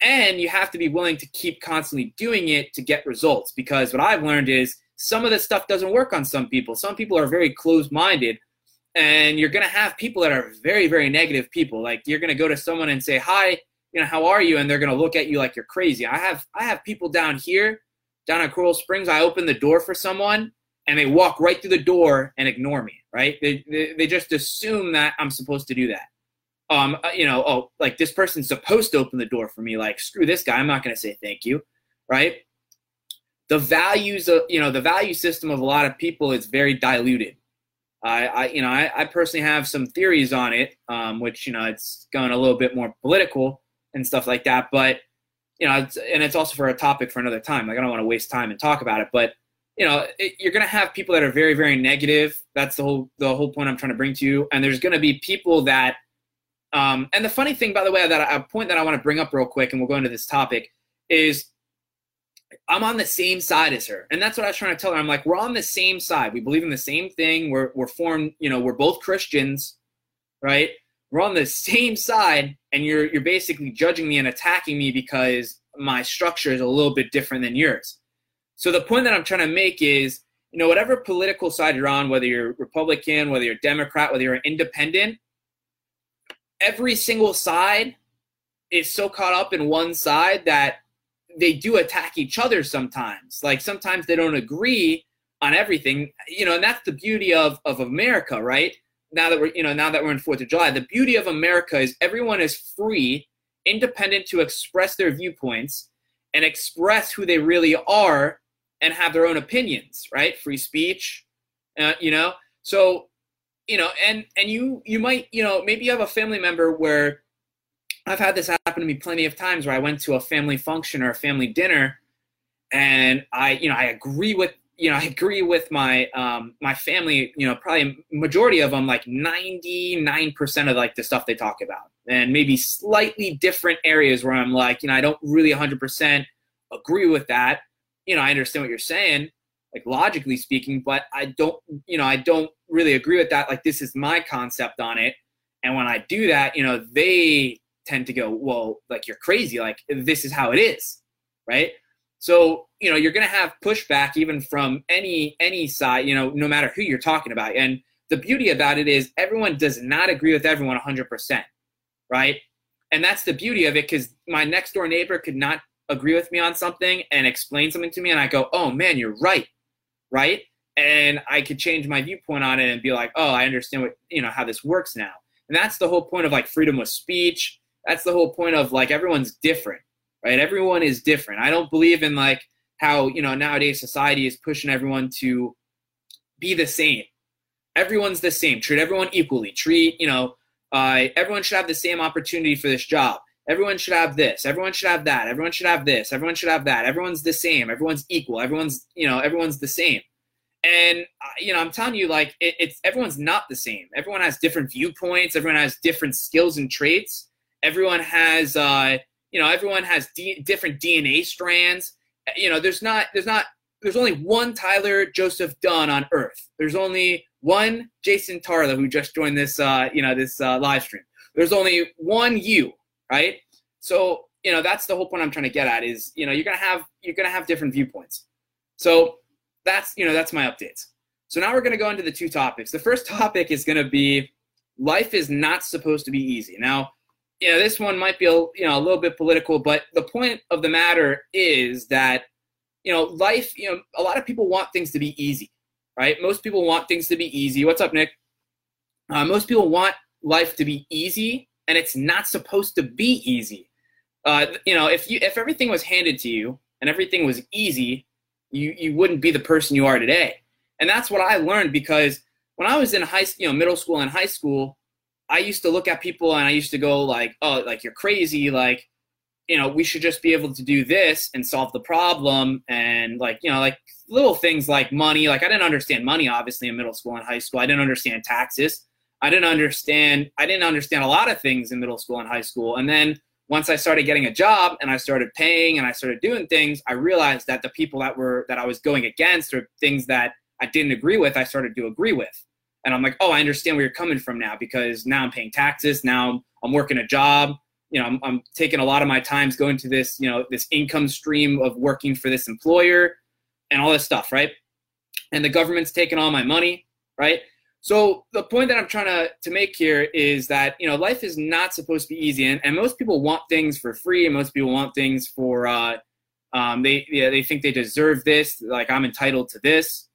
And you have to be willing to keep constantly doing it to get results because what I've learned is some of this stuff doesn't work on some people. Some people are very closed-minded, and you're going to have people that are very, very negative people. Like, you're going to go to someone and say, hi, you know, how are you? And they're going to look at you like you're crazy. I have I have people down here, down at Coral Springs, I open the door for someone, and they walk right through the door and ignore me, right? They they, they just assume that I'm supposed to do that. Um, you know, oh, like this person's supposed to open the door for me. Like, screw this guy. I'm not going to say thank you, right? The values of, you know, the value system of a lot of people is very diluted. I, I you know, I, I personally have some theories on it, um, which, you know, it's going a little bit more political and stuff like that. But, you know, it's, and it's also for a topic for another time. Like, I don't want to waste time and talk about it, but you know, it, you're going to have people that are very, very negative. That's the whole, the whole point I'm trying to bring to you. And there's going to be people that, um, and the funny thing, by the way, that I, a point that I want to bring up real quick, and we'll go into this topic, is I'm on the same side as her. And that's what I was trying to tell her. I'm like, we're on the same side. We believe in the same thing. We're, we're formed, you know, we're both Christians, right? We're on the same side, and you're, you're basically judging me and attacking me because my structure is a little bit different than yours. So the point that I'm trying to make is, you know, whatever political side you're on, whether you're Republican, whether you're Democrat, whether you're independent, every single side is so caught up in one side that they do attack each other sometimes. Like, sometimes they don't agree on everything, you know, and that's the beauty of, of America, right? Now that we're, you know, now that we're in fourth of July, the beauty of America is everyone is free, independent to express their viewpoints and express who they really are and have their own opinions, right? Free speech, uh, you know? So, you know, and, and you, you might, you know, maybe you have a family member where, I've had this happen to me plenty of times, where I went to a family function or a family dinner, and I, you know, I agree with, you know, I agree with my, um, my family, you know, probably majority of them, like ninety-nine percent of like the stuff they talk about, and maybe slightly different areas where I'm like, you know, I don't really one hundred percent agree with that. You know, I understand what you're saying, like logically speaking, but I don't, you know, I don't really agree with that. Like, this is my concept on it. And when I do that, you know, they tend to go, well, like, you're crazy. Like, this is how it is, right? So, you know, you're going to have pushback even from any any side, you know, no matter who you're talking about. And the beauty about it is everyone does not agree with everyone one hundred percent, right? And that's the beauty of it, because my next door neighbor could not agree with me on something and explain something to me, and I go, oh, man, you're right, right? And I could change my viewpoint on it and be like, oh, I understand what, you know, how this works now. And that's the whole point of, like, freedom of speech. That's the whole point of, like, everyone's different, right? Everyone is different. I don't believe in, like, how, you know, nowadays society is pushing everyone to be the same. Everyone's the same. Treat everyone equally. Treat, you know, uh, everyone should have the same opportunity for this job. Everyone should have this. Everyone should have that. Everyone should have this. Everyone should have that. Everyone's the same. Everyone's equal. Everyone's, you know, everyone's the same. And, you know, I'm telling you, like, it, it's everyone's not the same. Everyone has different viewpoints. Everyone has different skills and traits. Everyone has, uh, you know, everyone has D- different D N A strands. You know, there's not, there's not, there's only one Tyler Joseph Dunn on Earth. There's only one Jason Tarla who just joined this, uh, you know, this uh, live stream. There's only one you, right? So, you know, that's the whole point I'm trying to get at is, you know, you're gonna have, you're gonna have different viewpoints. So that's, you know, that's my updates. So now we're gonna go into the two topics. The first topic is gonna be life is not supposed to be easy. Now, you know, this one might be a, you know, a little bit political, but the point of the matter is that, you know, life, you know, a lot of people want things to be easy, right? Most people want things to be easy. What's up, Nick? Uh, most people want life to be easy, and it's not supposed to be easy. Uh, you know, if you if everything was handed to you and everything was easy, you you wouldn't be the person you are today. And that's what I learned, because when I was in high, you know, middle school and high school, I used to look at people and I used to go like, oh, like, you're crazy. Like, you know, we should just be able to do this and solve the problem. And like, you know, like little things like money. Like, I didn't understand money, obviously, in middle school and high school. I didn't understand taxes. I didn't understand, I didn't understand a lot of things in middle school and high school. And then once I started getting a job and I started paying and I started doing things, I realized that the people that were, that I was going against or things that I didn't agree with, I started to agree with. And I'm like, oh, I understand where you're coming from now, because now I'm paying taxes. Now I'm working a job. You know, I'm, I'm taking a lot of my times going to this, you know, this income stream of working for this employer and all this stuff, right? and the government's taken all my money, right? So the point that I'm trying to, to make here is that, you know, life is not supposed to be easy. And, and most people want things for free, and most people want things for, uh, um, they yeah, they think they deserve this, like I'm entitled to this.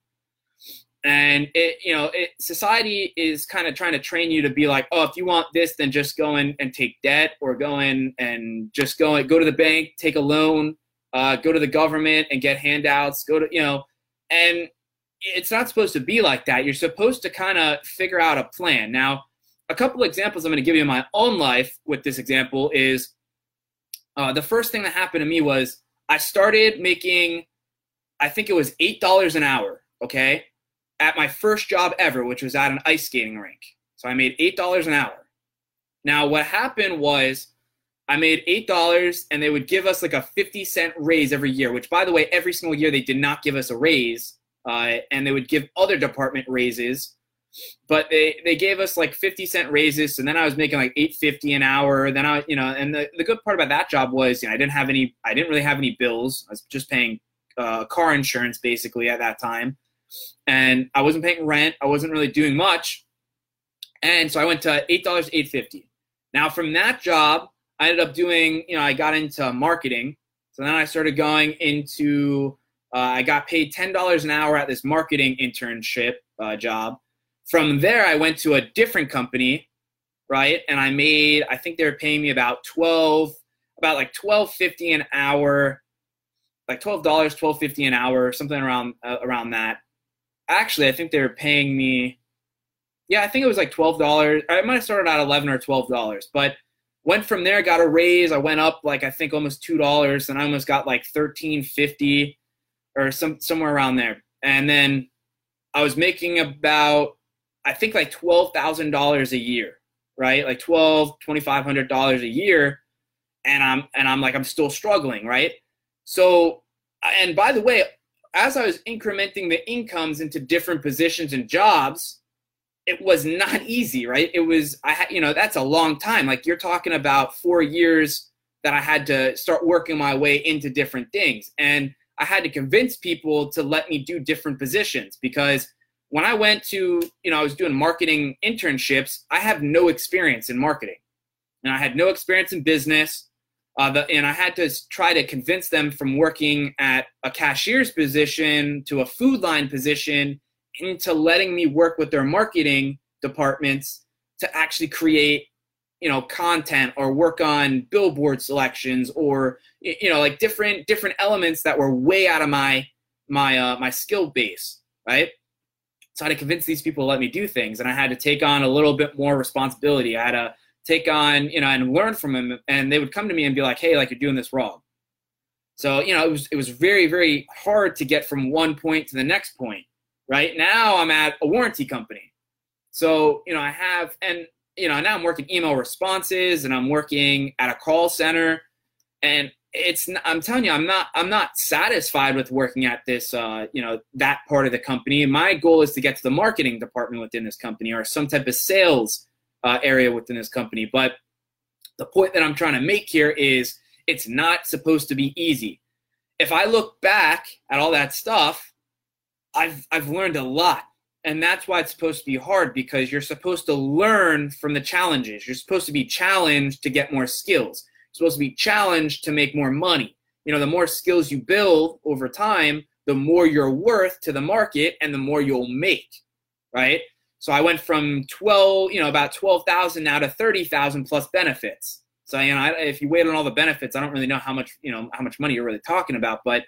And, it, you know, it, society is kind of trying to train you to be like, oh, if you want this, then just go in and take debt, or go in and just go and go to the bank, take a loan, uh, go to the government and get handouts, go to, you know, and it's not supposed to be like that. You're supposed to kind of figure out a plan. Now, a couple examples I'm going to give you in my own life with this example is uh, the first thing that happened to me was I started making, I think it was eight dollars an hour, okay, at my first job ever, which was at an ice skating rink. So I made eight dollars an hour. Now, what happened was I made eight dollars, and they would give us like a fifty cent raise every year, which, by the way, every single year they did not give us a raise. Uh, and they would give other department raises, but they, they gave us like fifty cent raises. So then I was making like eight fifty an hour. Then I, you know, and the, the good part about that job was, you know, I didn't have any, I didn't really have any bills. I was just paying uh, car insurance basically at that time. And I wasn't paying rent. I wasn't really doing much. And so I went to eight dollars, eight fifty. Now from that job, I ended up doing, you know, I got into marketing. So then I started going into Uh, I got paid ten dollars an hour at this marketing internship uh, job. From there, I went to a different company, right? And I made, I think they were paying me about twelve, about like twelve fifty an hour, like twelve dollars, twelve fifty an hour, something around uh, around that. Actually, I think they were paying me, yeah, I think it was like twelve dollars. I might have started at eleven or twelve dollars, but went from there, got a raise. I went up like I think almost two dollars, and I almost got like thirteen fifty. or some somewhere around there. And then I was making about, I think like twelve thousand dollars a year, right? Like twelve, twenty-five hundred dollars a year. And I'm, and I'm like, I'm still struggling, right? So, and by the way, as I was incrementing the incomes into different positions and jobs, it was not easy, right? It was, I had, you know, that's a long time. Like you're talking about four years that I had to start working my way into different things. And I had to convince people to let me do different positions, because when I went to, you know, I was doing marketing internships, I have no experience in marketing, and I had no experience in business. Uh, the, and I had to try to convince them from working at a cashier's position to a food line position into letting me work with their marketing departments to actually create, you know, content or work on billboard selections, or, you know, like different, different elements that were way out of my, my, uh, my skill base. Right. So I had to convince these people to let me do things, and I had to take on a little bit more responsibility. I had to take on, you know, and learn from them, and they would come to me and be like, hey, like you're doing this wrong. So, you know, it was, it was very, very hard to get from one point to the next point. Right now I'm at a warranty company. So, you know, I have, and, you know, now I'm working email responses, and I'm working at a call center, and it's, I'm telling you, I'm not, I'm not satisfied with working at this, uh, you know, that part of the company. My goal is to get to the marketing department within this company, or some type of sales uh, area within this company. But the point that I'm trying to make here is it's not supposed to be easy. If I look back at all that stuff, I've, I've learned a lot. And that's why it's supposed to be hard, because you're supposed to learn from the challenges. You're supposed to be challenged to get more skills. You're supposed to be challenged to make more money. You know, the more skills you build over time, the more you're worth to the market, and the more you'll make, right? So I went from twelve, you know, about twelve thousand now to thirty thousand plus benefits. So, you know, if you wait on all the benefits, I don't really know how much, you know, how much money you're really talking about, but,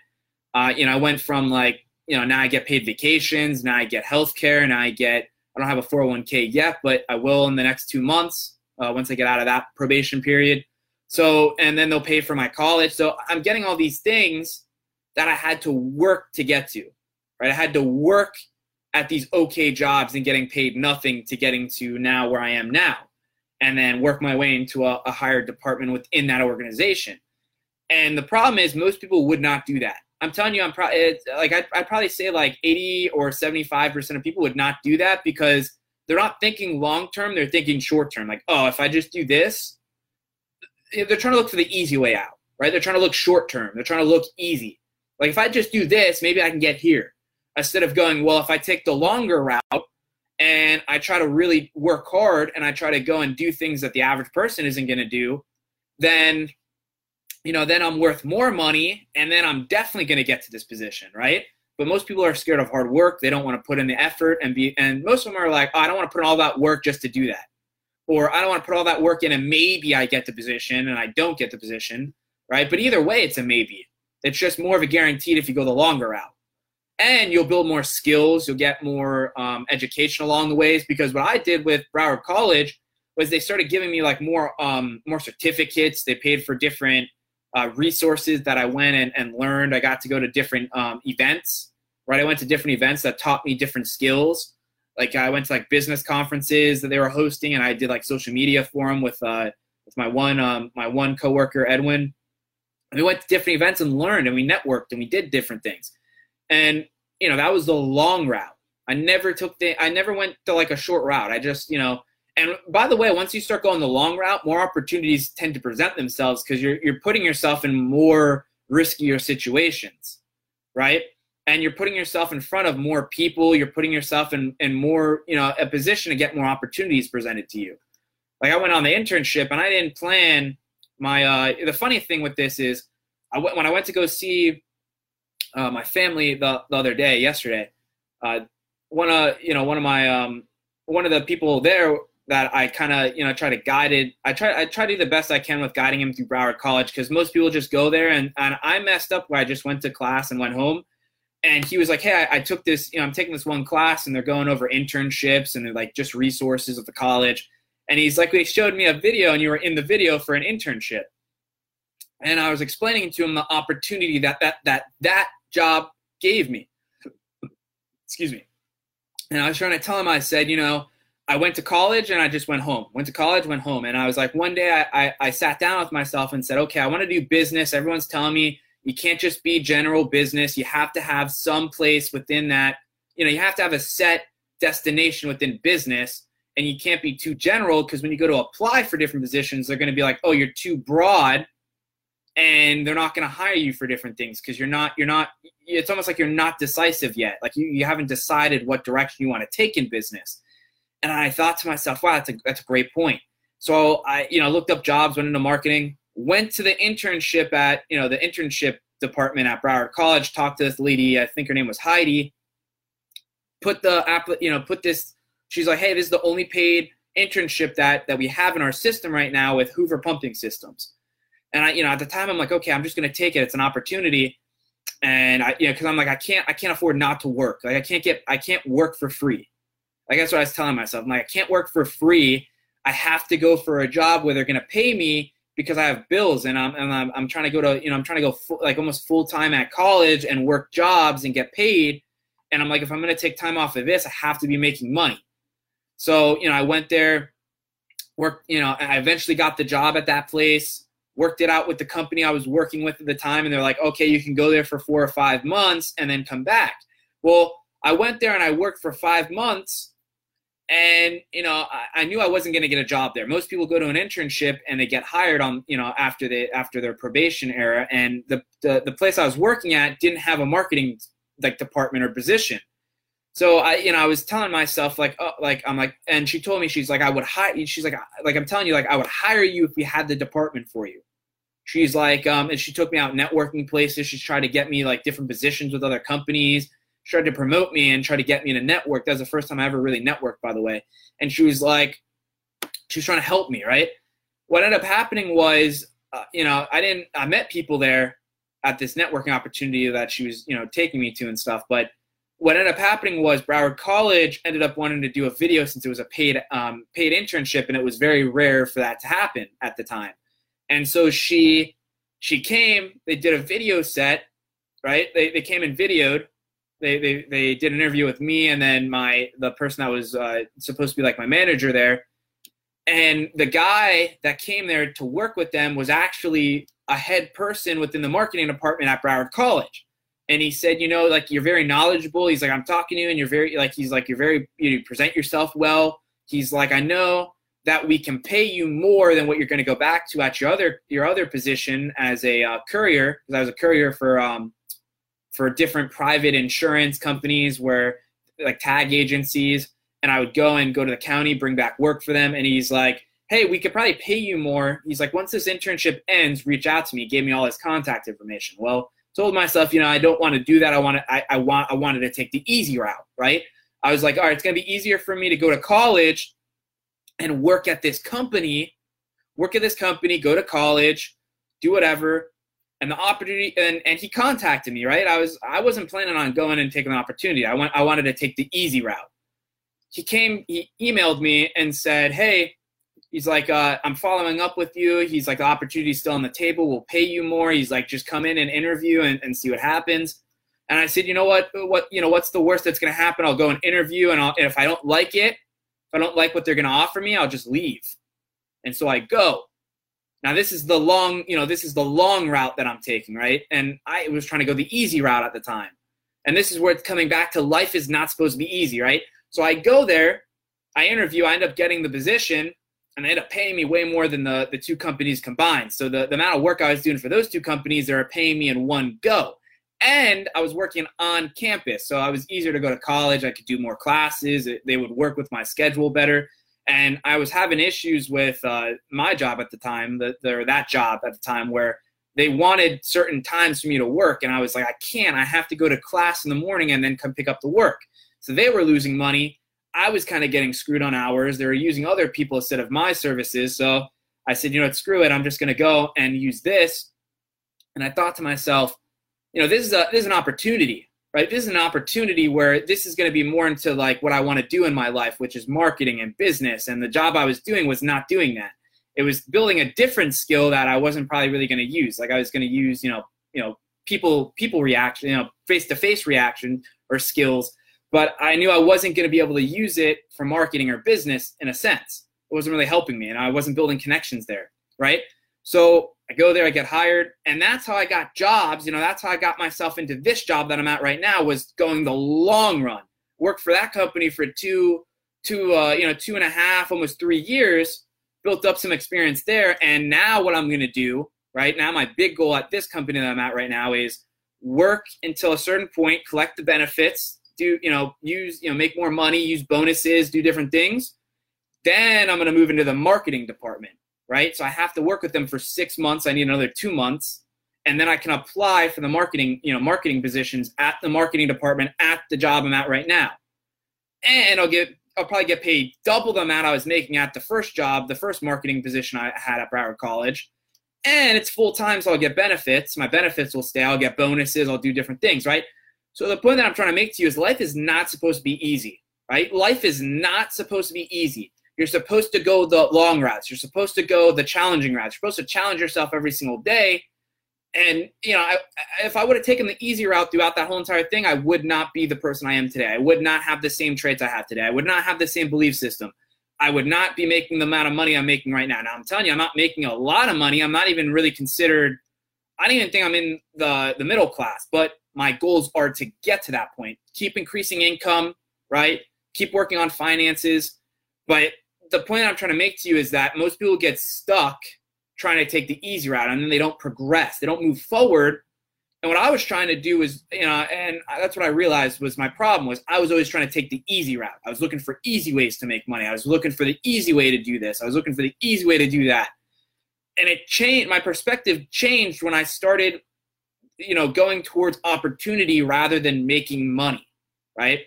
uh, you know, I went from like, you know, now I get paid vacations, now I get healthcare, and I get, I don't have a four oh one k yet, but I will in the next two months uh, once I get out of that probation period. So, and then they'll pay for my college. So I'm getting all these things that I had to work to get to, right? I had to work at these okay jobs and getting paid nothing to getting to now where I am now, and then work my way into a, a higher department within that organization. And the problem is most people would not do that. I'm telling you, I'm probably like I'd, I'd probably say like eighty or seventy-five percent of people would not do that, because they're not thinking long term. They're thinking short term. Like, oh, if I just do this, they're trying to look for the easy way out, right? They're trying to look short term. They're trying to look easy. Like if I just do this, maybe I can get here. instead of going, well, if I take the longer route and I try to really work hard and I try to go and do things that the average person isn't going to do, then, you know, then I'm worth more money and then I'm definitely going to get to this position, right? But most people are scared of hard work. They don't want to put in the effort and be, and most of them are like, oh, I don't want to put in all that work just to do that. Or I don't want to put all that work in and maybe I get the position and I don't get the position, right? But either way, it's a maybe. It's just more of a guaranteed if you go the longer route. And you'll build more skills. You'll get more um, education along the ways. Because what I did with Broward College was they started giving me like more um, more certificates. They paid for different uh, resources that I went and, and learned. I got to go to different um, events, right? I went to different events that taught me different skills. Like I went to like business conferences that they were hosting, and I did like social media forum with uh, with my one um, my one coworker Edwin. And we went to different events and learned, and we networked, and we did different things. And you know that was the long route. I never took the I never went to like a short route. I just you know. And by the way, once you start going the long route, more opportunities tend to present themselves because you're you're putting yourself in more riskier situations, right? And you're putting yourself in front of more people. You're putting yourself in, in more, you know, a position to get more opportunities presented to you. Like I went on the internship and I didn't plan my, uh, the funny thing with this is I went, when I went to go see uh, my family the, the other day, yesterday, uh, one of, you know, one of my, um, one of the people there that I kind of, you know, try to guide it. I try, I try to do the best I can with guiding him through Broward College. Cause most people just go there and, and I messed up where I just went to class and went home. And he was like, hey, I, I took this, you know, I'm taking this one class and they're going over internships and they're like just resources of the college. And he's like, they showed me a video and you were in the video for an internship. And I was explaining to him the opportunity that that that, that job gave me. Excuse me. And I was trying to tell him, I said, you know, I went to college and I just went home, went to college, went home. And I was like, one day I, I, I sat down with myself and said, okay, I want to do business. Everyone's telling me, you can't just be general business. You have to have some place within that. You know, you have to have a set destination within business, and you can't be too general because when you go to apply for different positions, they're going to be like, "Oh, you're too broad," and they're not going to hire you for different things because you're not. You're not. It's almost like you're not decisive yet. Like you, you haven't decided what direction you want to take in business. And I thought to myself, "Wow, that's a that's a great point." So I, you know, looked up jobs, went into marketing. Went to the internship at, you know, the internship department at Broward College, talked to this lady, I think her name was Heidi, put the, you know, put this, she's like, hey, this is the only paid internship that, that we have in our system right now with Hoover Pumping Systems. And I, you know, at the time I'm like, okay, I'm just going to take it. It's an opportunity. And I, you know, cause I'm like, I can't, I can't afford not to work. Like I can't get, I can't work for free. Like that's what I was telling myself. I'm like, I can't work for free. I have to go for a job where they're going to pay me because I have bills and I'm, and I'm I'm trying to go to, you know, I'm trying to go full, like almost full time at college and work jobs and get paid. And I'm like, if I'm going to take time off of this, I have to be making money. So, you know, I went there, worked, you know, I eventually got the job at that place, worked it out with the company I was working with at the time. And they're like, okay, you can go there for four or five months and then come back. Well, I went there and I worked for five months And, you know, I, I knew I wasn't going to get a job there. Most people go to an internship and they get hired on, you know, after they after their probation era. And the, the, the place I was working at didn't have a marketing like department or position. So I, you know, I was telling myself like, oh, like, I'm like, and she told me, she's like, I would hire you. She's like, like, I'm telling you, like, I would hire you if we had the department for you. She's like, um, and she took me out networking places. She tried to get me like different positions with other companies. Tried to promote me and tried to get me in a network. That was the first time I ever really networked, by the way. And she was like, she was trying to help me, right? What ended up happening was, uh, you know, I didn't, I met people there at this networking opportunity that she was, you know, taking me to and stuff. But what ended up happening was Broward College ended up wanting to do a video since it was a paid, um, paid internship. And it was very rare for that to happen at the time. And so she, she came, they did a video set, right? They, they came and videoed. They, they they did an interview with me and then my the person that was uh, supposed to be like my manager there. And the guy that came there to work with them was actually a head person within the marketing department at Broward College. And he said, you know, like, you're very knowledgeable. He's like, I'm talking to you and you're very like, he's like, you're very, you present yourself well. He's like, I know that we can pay you more than what you're going to go back to at your other, your other position as a uh, courier. Because I was a courier for um for different private insurance companies, where like tag agencies, and I would go and go to the county, bring back work for them. And he's like, hey, we could probably pay you more. He's like, once this internship ends, reach out to me. He gave me all his contact information. Well, told myself, you know, I don't want to do that. I want to, I, I want, I wanted to take the easy route, right? I was like, all right, it's going to be easier for me to go to college and work at this company, work at this company, go to college, do whatever. And the opportunity, and, and he contacted me, right? I was, I wasn't planning on going and taking the opportunity. I want, I wanted to take the easy route. He came, he emailed me and said, hey, he's like, uh, I'm following up with you. He's like, the opportunity's still on the table. We'll pay you more. He's like, just come in and interview and, and see what happens. And I said, you know what, what, you know, what's the worst that's going to happen? I'll go and interview. And, I'll, and if I don't like it, if I don't like what they're going to offer me, I'll just leave. And so I go. Now this is the long, you know, this is the long route that I'm taking, right? And I was trying to go the easy route at the time. And this is where it's coming back to life is not supposed to be easy, right? So I go there, I interview, I end up getting the position. And they ended up paying me way more than the, the two companies combined. So the, the amount of work I was doing for those two companies, they were paying me in one go. And I was working on campus, so I was easier to go to college. I could do more classes. It, they would work with my schedule better. And I was having issues with uh, my job at the time, the, the, that job at the time, where they wanted certain times for me to work. And I was like, I can't. I have to go to class in the morning and then come pick up the work. So they were losing money. I was kind of getting screwed on hours. They were using other people instead of my services. So I said, you know what, screw it. I'm just going to go and use this. And I thought to myself, you know, this is a, this is an opportunity, right? This is an opportunity where this is going to be more into like what I want to do in my life, which is marketing and business. And the job I was doing was not doing that. It was building a different skill that I wasn't probably really going to use. Like I was going to use, you know, you know, people, people reaction, you know, face-to-face reaction or skills. But I knew I wasn't going to be able to use it for marketing or business in a sense. It wasn't really helping me, and I wasn't building connections there, right? So I go there, I get hired, and that's how I got jobs. You know, that's how I got myself into this job that I'm at right now, was going the long run. Worked for that company for two, two, uh, you know, two and a half, almost three years, built up some experience there. And now what I'm going to do, right now, my big goal at this company that I'm at right now is work until a certain point, collect the benefits, do, you know, use, you know, make more money, use bonuses, do different things. Then I'm going to move into the marketing department, right? So I have to work with them for six months. I need another two months. And then I can apply for the marketing, you know, marketing positions at the marketing department at the job I'm at right now. And I'll get, I'll probably get paid double the amount I was making at the first job, the first marketing position I had at Broward College. And it's full time, so I'll get benefits. My benefits will stay. I'll get bonuses. I'll do different things, right? So the point that I'm trying to make to you is life is not supposed to be easy, right? Life is not supposed to be easy. You're supposed to go the long routes. You're supposed to go the challenging routes. You're supposed to challenge yourself every single day. And, you know, I, if I would have taken the easy route throughout that whole entire thing, I would not be the person I am today. I would not have the same traits I have today. I would not have the same belief system. I would not be making the amount of money I'm making right now. Now, I'm telling you, I'm not making a lot of money. I'm not even really considered, I don't even think I'm in the, the middle class, but my goals are to get to that point, keep increasing income, right? Keep working on finances. But the point I'm trying to make to you is that most people get stuck trying to take the easy route, and then they don't progress. They don't move forward. And what I was trying to do is, you know, and that's what I realized was my problem was I was always trying to take the easy route. I was looking for easy ways to make money. I was looking for the easy way to do this. I was looking for the easy way to do that. And it changed, my perspective changed when I started, you know, going towards opportunity rather than making money, right?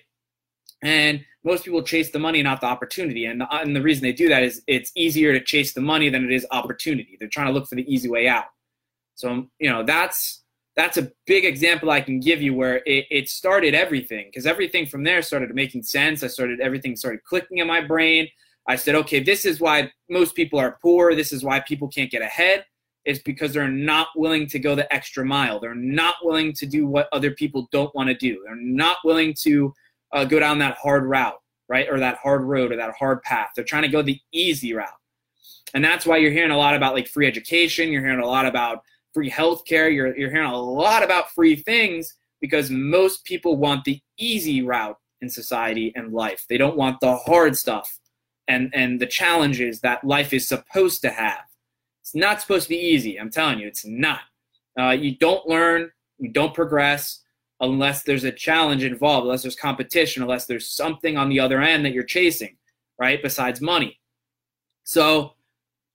And most people chase the money, not the opportunity. And the, and the reason they do that is it's easier to chase the money than it is opportunity. They're trying to look for the easy way out. So, you know, that's that's a big example I can give you where it, it started everything, because everything from there started making sense. I started, everything started clicking in my brain. I said, okay, this is why most people are poor. This is why people can't get ahead. It's because they're not willing to go the extra mile. They're not willing to do what other people don't want to do. They're not willing to uh, go down that hard route, right? Or that hard road or that hard path. They're trying to go the easy route. And that's why you're hearing a lot about like free education. You're hearing a lot about free healthcare. You're, you're hearing a lot about free things because most people want the easy route in society and life. They don't want the hard stuff and, and the challenges that life is supposed to have. It's not supposed to be easy. I'm telling you, it's not. Uh, you don't learn. You don't progress. unless there's a challenge involved, unless there's competition, unless there's something on the other end that you're chasing, right, besides money. So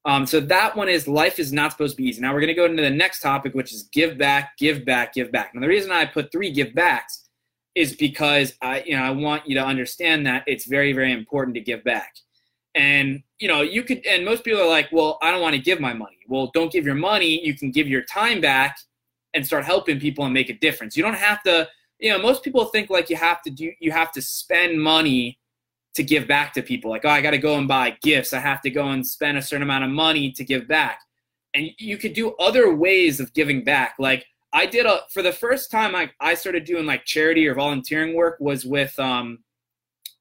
um, so that one is life is not supposed to be easy. Now we're going to go into the next topic, which is give back, give back, give back. Now the reason I put three give backs is because I, you know, I want you to understand that it's very, very important to give back. And, you know, you could, and most people are like, well, I don't want to give my money. Well, don't give your money. You can give your time back and start helping people and make a difference. You don't have to, you know, most people think like you have to do, you have to spend money to give back to people. Like, oh, I got to go and buy gifts. I have to go and spend a certain amount of money to give back. And you could do other ways of giving back. Like I did a, for the first time I, I started doing like charity or volunteering work was with, um,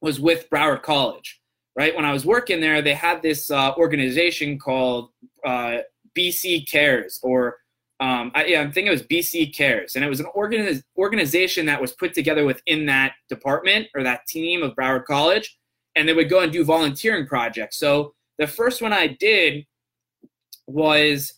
was with Broward College. Right when I was working there, they had this uh, organization called uh, B C Cares, or um, I, yeah, I think it was B C Cares, and it was an organiz- organization that was put together within that department or that team of Broward College, and they would go and do volunteering projects. So the first one I did was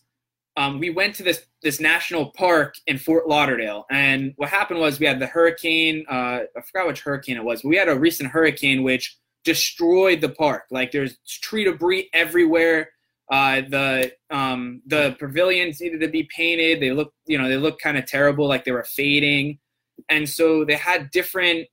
um, we went to this this national park in Fort Lauderdale, and what happened was we had the hurricane. Uh, I forgot which hurricane it was, but we had a recent hurricane which destroyed the park. Like there's tree debris everywhere. Uh, the um, the pavilions needed to be painted. They look, you know, they look kind of terrible, like they were fading. And so they had different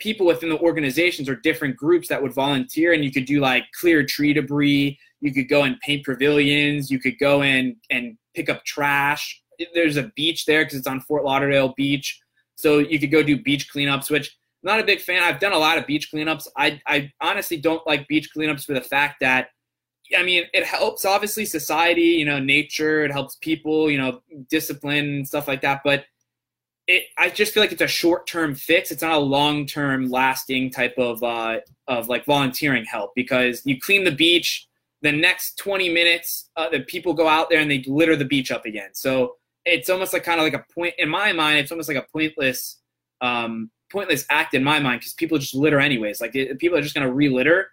people within the organizations or different groups that would volunteer, and you could do like clear tree debris. You could go and paint pavilions. You could go in and pick up trash. There's a beach there because it's on Fort Lauderdale Beach, so you could go do beach cleanups, which not a big fan. I've done a lot of beach cleanups. I I honestly don't like beach cleanups for the fact that, I mean, it helps obviously society, you know, nature, it helps people, you know, discipline and stuff like that. But it, I just feel like it's a short-term fix. It's not a long-term lasting type of, uh, of like volunteering help, because you clean the beach, the next twenty minutes, uh, the people go out there and they litter the beach up again. So it's almost like kind of like a point in my mind, it's almost like a pointless, um, pointless act in my mind, because people just litter anyways. Like it, people are just going to re-litter,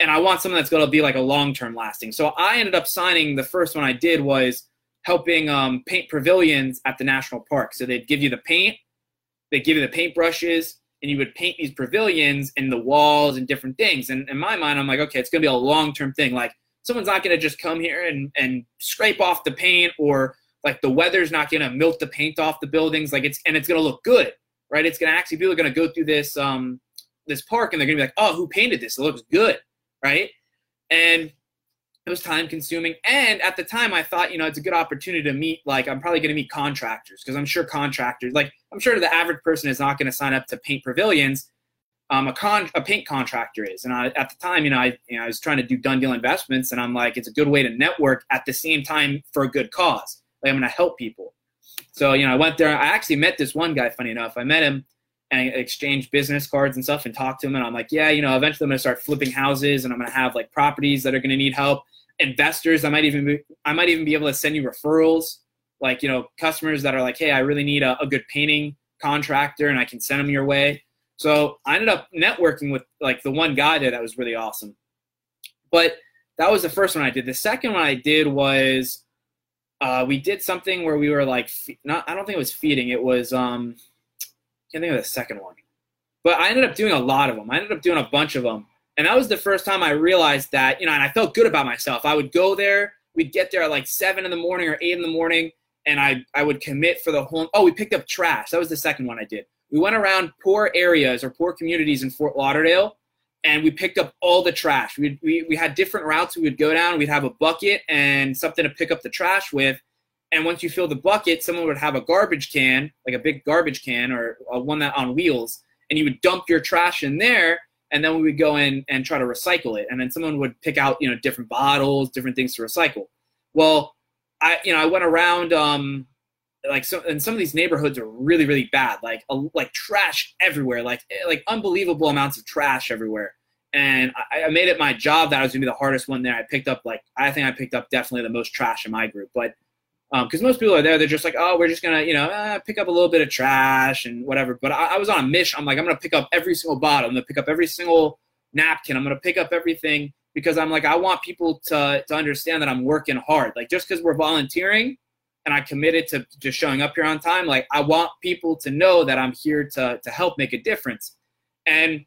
and I want something that's going to be like a long-term lasting. So I ended up signing, the first one I did was helping um, paint pavilions at the national park. So they'd give you the paint, they'd give you the paintbrushes, and you would paint these pavilions and the walls and different things. And in my mind, I'm like, okay, it's going to be a long-term thing. Like someone's not going to just come here and, and scrape off the paint, or like the weather's not going to melt the paint off the buildings. Like it's, and it's going to look good. Right, it's gonna actually, people are gonna go through this um, this park, and they're gonna be like, "Oh, who painted this? It looks good," right? And it was time consuming. And at the time, I thought, you know, it's a good opportunity to meet. Like, I'm probably gonna meet contractors, because I'm sure contractors, like, I'm sure the average person is not gonna sign up to paint pavilions. Um, a con, a paint contractor is. And I, at the time, you know, I, you know, I was trying to do Dunn Deal Investments, and I'm like, it's a good way to network at the same time for a good cause. Like, I'm gonna help people. So, you know, I went there. I actually met this one guy, funny enough. I met him and exchanged business cards and stuff and talked to him. And I'm like, yeah, you know, eventually I'm going to start flipping houses, and I'm going to have like properties that are going to need help. Investors, I might even be, I might even be able to send you referrals. Like, you know, customers that are like, hey, I really need a, a good painting contractor, and I can send them your way. So I ended up networking with like the one guy there that was really awesome. But that was the first one I did. The second one I did was Uh, we did something where we were like, not, I don't think it was feeding. It was, um, I can't think of the second one, but I ended up doing a lot of them. I ended up doing a bunch of them. And that was the first time I realized that, you know, and I felt good about myself. I would go there, we'd get there at like seven in the morning or eight in the morning. And I, I would commit for the whole, oh, we picked up trash. That was the second one I did. We went around poor areas or poor communities in Fort Lauderdale, and we picked up all the trash. We, we we had different routes we would go down. We'd have a bucket and something to pick up the trash with. And once you fill the bucket, someone would have a garbage can, like a big garbage can or a one that on wheels, and you would dump your trash in there, and then we would go in and try to recycle it. And then someone would pick out, you know, different bottles, different things to recycle. Well, I, you know, I went around um, like so, and some of these neighborhoods are really, really bad, like a, like trash everywhere, like like unbelievable amounts of trash everywhere. And I, I made it my job that I was gonna be the hardest one there. I picked up like I think I picked up definitely the most trash in my group, but because um, most people are there, they're just like, oh, we're just gonna, you know, uh, pick up a little bit of trash and whatever. But I, I was on a mission. I'm like, I'm gonna pick up every single bottle. I'm gonna pick up every single napkin. I'm gonna pick up everything, because I'm like, I want people to to understand that I'm working hard. Like just because we're volunteering and I committed to just showing up here on time. Like, I want people to know that I'm here to, to help make a difference. And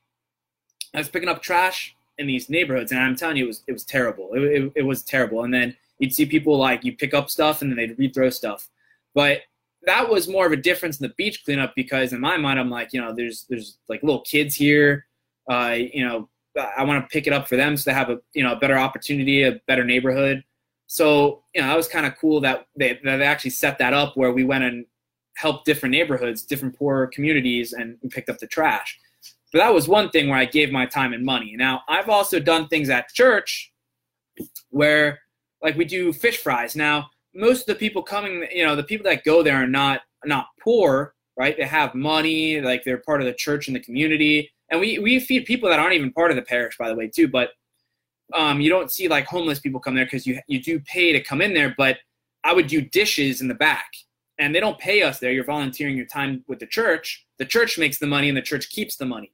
I was picking up trash in these neighborhoods, and I'm telling you, it was, it was terrible. It, it, it was terrible. And then you'd see people, like, you pick up stuff and then they'd rethrow stuff. But that was more of a difference in the beach cleanup, because in my mind, I'm like, you know, there's, there's like little kids here, uh, you know, I want to pick it up for them so they have a, you know, a better opportunity, a better neighborhood. So, you know, that was kind of cool that they, that they actually set that up where we went and helped different neighborhoods, different poorer communities, and picked up the trash. But that was one thing where I gave my time and money. Now, I've also done things at church where, like, we do fish fries. Now, most of the people coming, you know, the people that go there are not, not poor, right? They have money, like, they're part of the church and the community. And we, we feed people that aren't even part of the parish, by the way, too. But um, you don't see, like, homeless people come there, because you, you do pay to come in there. But I would do dishes in the back, and they don't pay us there. You're volunteering your time with the church. The church makes the money, and the church keeps the money.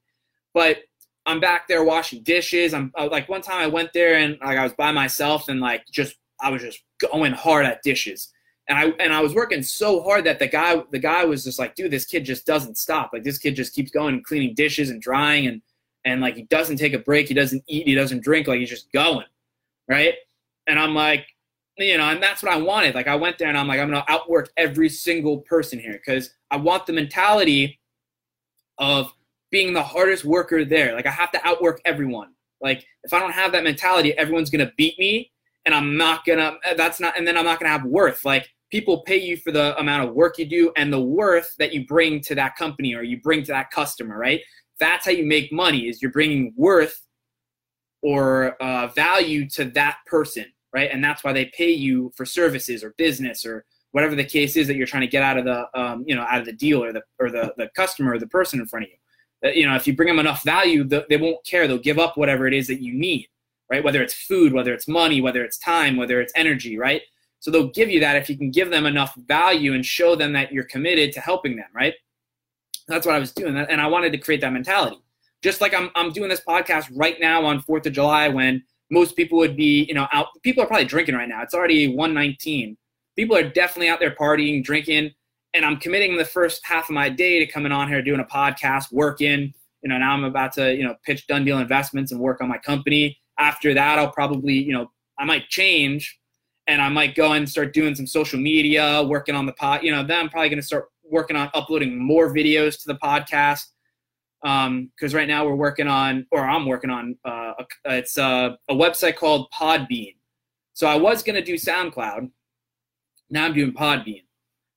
But I'm back there washing dishes. I'm I, like, one time I went there, and, like, I was by myself, and, like, just I was just going hard at dishes. And I and I was working so hard that the guy the guy was just like, dude, this kid just doesn't stop. Like, this kid just keeps going and cleaning dishes and drying, and and like, he doesn't take a break, he doesn't eat, he doesn't drink, like, he's just going, right? And I'm like, you know, and that's what I wanted. Like, I went there and I'm like, I'm gonna outwork every single person here, because I want the mentality of being the hardest worker there. Like, I have to outwork everyone. Like, if I don't have that mentality, everyone's gonna beat me. And I'm not gonna, that's not, and then I'm not gonna have worth. Like, people pay you for the amount of work you do and the worth that you bring to that company or you bring to that customer, right? That's how you make money, is you're bringing worth or uh, value to that person, right? And that's why they pay you for services or business or whatever the case is that you're trying to get out of the, um, you know, out of the deal or the or the, the customer or the person in front of you. You know, if you bring them enough value, they won't care. They'll give up whatever it is that you need. Right? Whether it's food, whether it's money, whether it's time, whether it's energy, right? So they'll give you that if you can give them enough value and show them that you're committed to helping them, right? That's what I was doing, and I wanted to create that mentality. Just like I'm, I'm doing this podcast right now on fourth of July, when most people would be, you know, out. People are probably drinking right now. It's already one nineteen. People are definitely out there partying, drinking, and I'm committing the first half of my day to coming on here doing a podcast, working. You know, now I'm about to, you know, pitch Dunn Deal Investments and work on my company. After that, I'll probably, you know, I might change and I might go and start doing some social media, working on the pod, you know, then I'm probably going to start working on uploading more videos to the podcast. Um, cause right now we're working on, or I'm working on, uh, a, it's a, a website called Podbean. So I was going to do SoundCloud. Now I'm doing Podbean.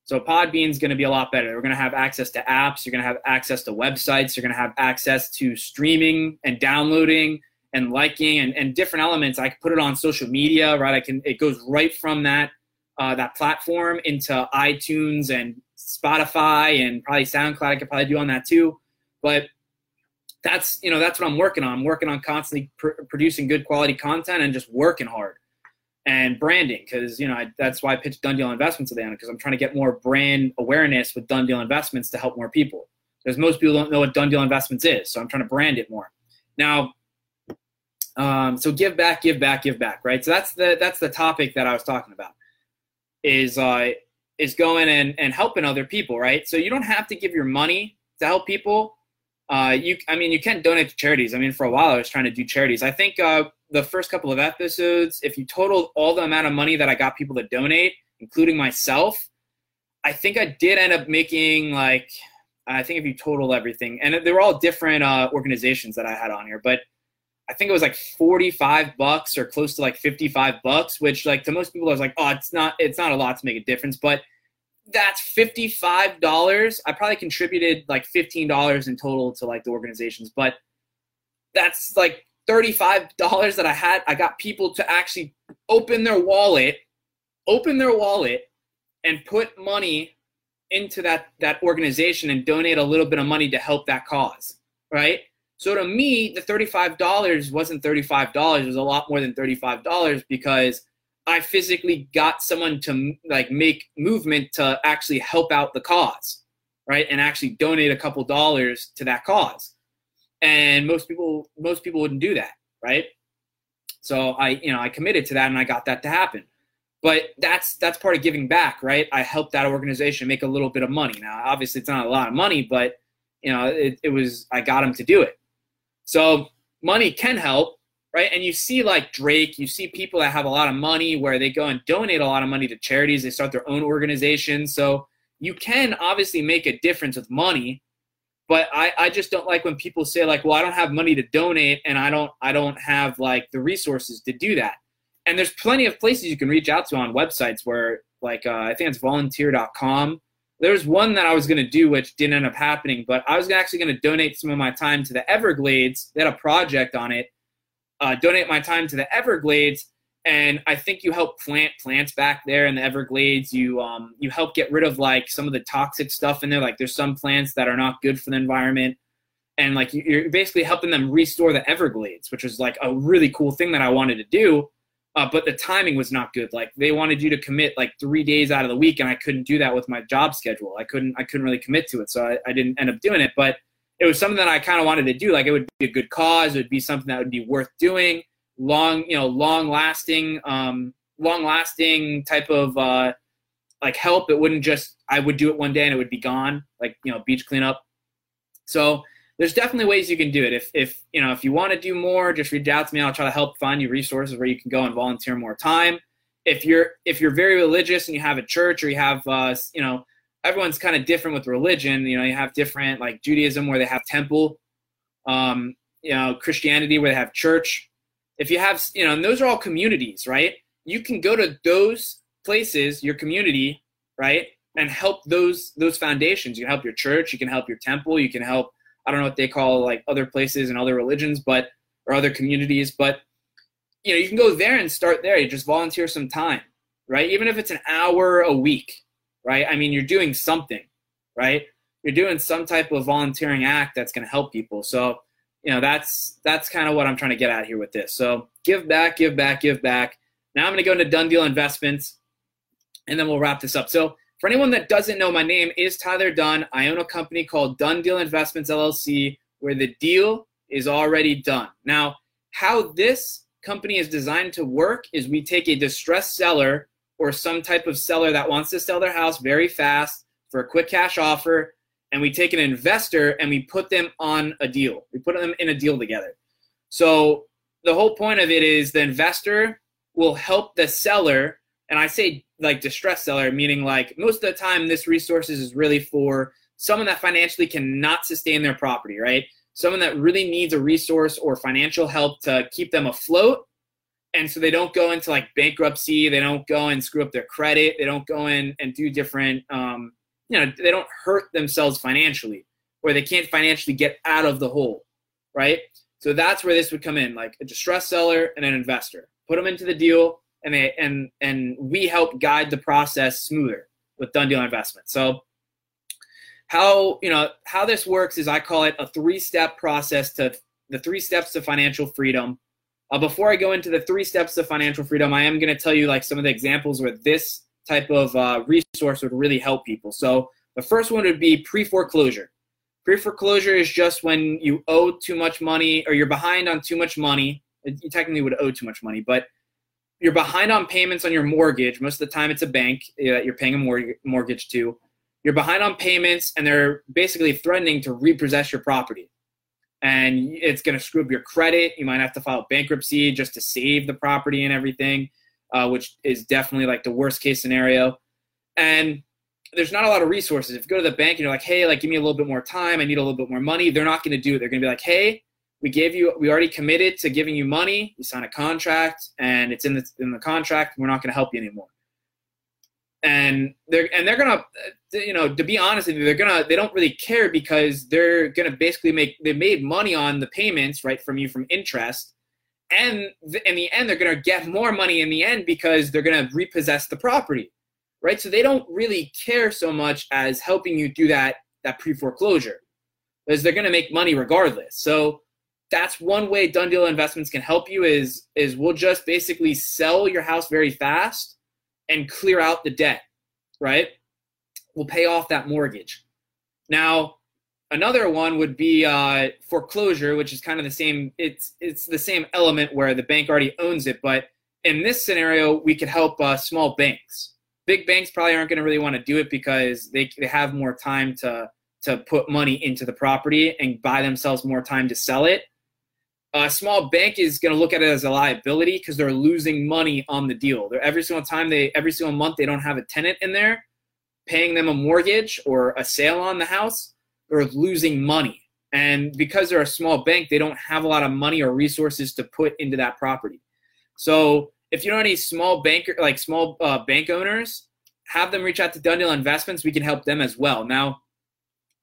So Podbean's going to be a lot better. We're going to have access to apps. You're going to have access to websites. You're going to have access to streaming and downloading and liking and, and different elements. I can put it on social media, right? I can, it goes right from that, uh, that platform into iTunes and Spotify and probably SoundCloud. I could probably do on that too. But that's, you know, that's what I'm working on. I'm working on constantly pr- producing good quality content and just working hard and branding. Cause you know, I, that's why I pitched Dunn Deal Investments at the end, cause I'm trying to get more brand awareness with Dunn Deal Investments to help more people. Cause most people don't know what Dunn Deal Investments is. So I'm trying to brand it more now. Um, so give back, give back, give back, right? So that's the that's the topic that I was talking about, is uh, is going and, and helping other people, right? So you don't have to give your money to help people. Uh, you, I mean, you can donate to charities. I mean, for a while I was trying to do charities. I think uh, the first couple of episodes, if you totaled all the amount of money that I got people to donate, including myself, I think I did end up making like, I think if you total everything, and they were all different uh, organizations that I had on here, but I think it was like forty-five bucks or close to like fifty-five bucks, which like to most people I was like, oh, it's not, it's not a lot to make a difference, but that's fifty-five dollars. I probably contributed like fifteen dollars in total to like the organizations, but that's like thirty-five dollars that I had. I got people to actually open their wallet, open their wallet and put money into that, that organization and donate a little bit of money to help that cause. Right? So to me, the thirty-five dollars wasn't thirty-five dollars. It was a lot more than thirty-five dollars because I physically got someone to like make movement to actually help out the cause, right? And actually donate a couple dollars to that cause. And most people, most people wouldn't do that, right? So I, you know, I committed to that and I got that to happen. But that's that's part of giving back, right? I helped that organization make a little bit of money. Now, obviously, it's not a lot of money, but you know, it, it was I got him to do it. So money can help, right? And you see, like Drake, you see people that have a lot of money where they go and donate a lot of money to charities. They start their own organizations. So you can obviously make a difference with money, but I, I just don't like when people say like, well, I don't have money to donate, and I don't I don't have like the resources to do that. And there's plenty of places you can reach out to on websites where, like, uh, I think it's volunteer dot com. There's one that I was going to do, which didn't end up happening, but I was actually going to donate some of my time to the Everglades. They had a project on it. Uh, donate my time to the Everglades, and I think you help plant plants back there in the Everglades. You um you help get rid of, like, some of the toxic stuff in there. Like, there's some plants that are not good for the environment. And, like, you're basically helping them restore the Everglades, which was, like, a really cool thing that I wanted to do. Uh, but the timing was not good. Like, they wanted you to commit like three days out of the week, and I couldn't do that with my job schedule. I couldn't I couldn't really commit to it, so I, I didn't end up doing it. But it was something that I kind of wanted to do. Like, it would be a good cause. It would be something that would be worth doing, long, you know, long lasting, um, long lasting type of uh, like help. It wouldn't just I would do it one day and it would be gone. Like, you know, beach cleanup. So there's definitely ways you can do it. If, if you know, if you want to do more, just reach out to me. I'll try to help find you resources where you can go and volunteer more time. If you're if you're very religious and you have a church, or you have, uh, you know, everyone's kind of different with religion. You know, you have different, like Judaism where they have temple, um, you know, Christianity where they have church. If you have, you know, and those are all communities, right? You can go to those places, your community, right, and help those those foundations. You can help your church. You can help your temple. You can help, I don't know what they call, like, other places and other religions, but, or other communities, but, you know, you can go there and start there. You just volunteer some time, right? Even if it's an hour a week, right? I mean, you're doing something, right? You're doing some type of volunteering act that's going to help people. So, you know, that's, that's kind of what I'm trying to get at here with this. So give back, give back, give back. Now I'm going to go into Dunn Deal Investments, and then we'll wrap this up. So, for anyone that doesn't know, my name is Tyler Dunn. I own a company called Dunn Deal Investments, L L C, where the deal is already done. Now, how this company is designed to work is we take a distressed seller or some type of seller that wants to sell their house very fast for a quick cash offer, and we take an investor and we put them on a deal. We put them in a deal together. So the whole point of it is the investor will help the seller, and I say like distressed seller, meaning like most of the time this resources is really for someone that financially cannot sustain their property, right? Someone that really needs a resource or financial help to keep them afloat. And so they don't go into like bankruptcy. They don't go and screw up their credit. They don't go in and do different, um, you know, they don't hurt themselves financially, or they can't financially get out of the hole, right? So that's where this would come in, like a distressed seller and an investor. Put them into the deal. And, they, and and we help guide the process smoother with Dunn Deal Investment. So how, you know, how this works is I call it a three-step process to the three steps to financial freedom. Uh, before I go into the three steps to financial freedom, I am going to tell you like some of the examples where this type of uh, resource would really help people. So the first one would be pre-foreclosure. Pre-foreclosure is just when you owe too much money or you're behind on too much money. You technically would owe too much money, but you're behind on payments on your mortgage. Most of the time it's a bank that you're paying a mortgage to. You're behind on payments, and they're basically threatening to repossess your property. And it's going to screw up your credit. You might have to file bankruptcy just to save the property and everything, uh, which is definitely like the worst case scenario. And there's not a lot of resources. If you go to the bank and you're like, hey, like give me a little bit more time. I need a little bit more money. They're not going to do it. They're going to be like, hey, We gave you. We already committed to giving you money. You sign a contract, and it's in the in the contract. We're not going to help you anymore. And they're and they're gonna, you know, to be honest with you, they're gonna. They don't really care because they're gonna basically make. They made money on the payments, right, from you from interest, and th- in the end, they're gonna get more money in the end because they're gonna repossess the property, right? So they don't really care so much as helping you do that that pre-foreclosure, because they're gonna make money regardless. So that's one way Dunn Deal Investments can help you is, is we'll just basically sell your house very fast and clear out the debt, right? We'll pay off that mortgage. Now, another one would be uh, foreclosure, which is kind of the same. It's it's the same element where the bank already owns it, but in this scenario, we could help uh, small banks. Big banks probably aren't going to really want to do it because they they have more time to to put money into the property and buy themselves more time to sell it. A small bank is going to look at it as a liability because they're losing money on the deal. They're every single time they every single month they don't have a tenant in there, paying them a mortgage or a sale on the house, they're losing money. And because they're a small bank, they don't have a lot of money or resources to put into that property. So if you know any small banker, like small uh, bank owners, have them reach out to Dunn Deal Investments. We can help them as well. Now,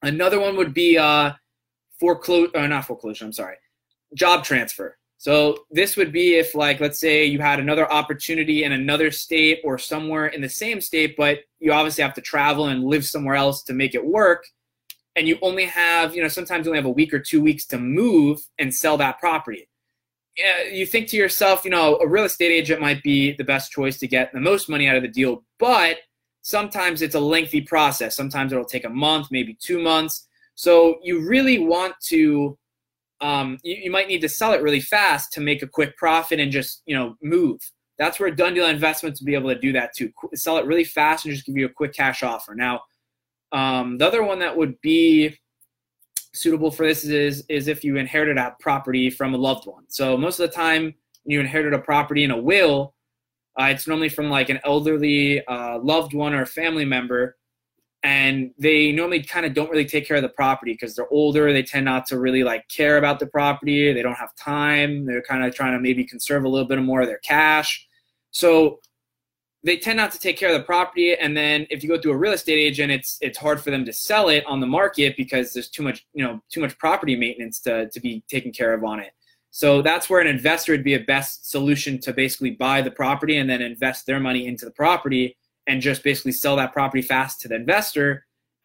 another one would be uh, foreclosure, or not foreclosure, I'm sorry. job transfer. So this would be if, like, let's say you had another opportunity in another state or somewhere in the same state, but you obviously have to travel and live somewhere else to make it work. And you only have, you know, sometimes you only have a week or two weeks to move and sell that property. You think to yourself, you know, a real estate agent might be the best choice to get the most money out of the deal, but sometimes it's a lengthy process. Sometimes it'll take a month, maybe two months. So you really want to Um, you, you might need to sell it really fast to make a quick profit and just, you know, move. That's where Dunn Deal Investments will be able to do that too. Qu- sell it really fast and just give you a quick cash offer. Now, um, the other one that would be suitable for this is, is if you inherited a property from a loved one. So most of the time you inherited a property in a will, uh, it's normally from like an elderly uh, loved one or a family member. And they normally kind of don't really take care of the property because they're older. They tend not to really like care about the property. They don't have time. They're kind of trying to maybe conserve a little bit more of their cash. So they tend not to take care of the property. And then if you go through a real estate agent, it's it's hard for them to sell it on the market because there's too much, you know, too much property maintenance to, to be taken care of on it. So that's where an investor would be a best solution to basically buy the property and then invest their money into the property and just basically sell that property fast to the investor,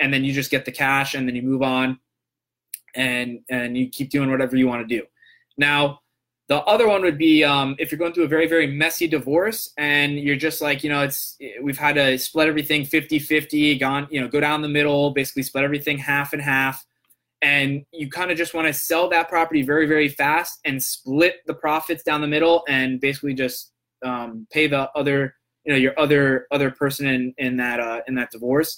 and then you just get the cash and then you move on and and you keep doing whatever you want to do. Now, the other one would be um, if you're going through a very, very messy divorce and you're just like, you know, it's we've had to split everything fifty-fifty, gone, you know, go down the middle, basically split everything half and half, and you kind of just want to sell that property very, very fast and split the profits down the middle and basically just um, pay the other you know, your other other person in, in that uh, in that divorce.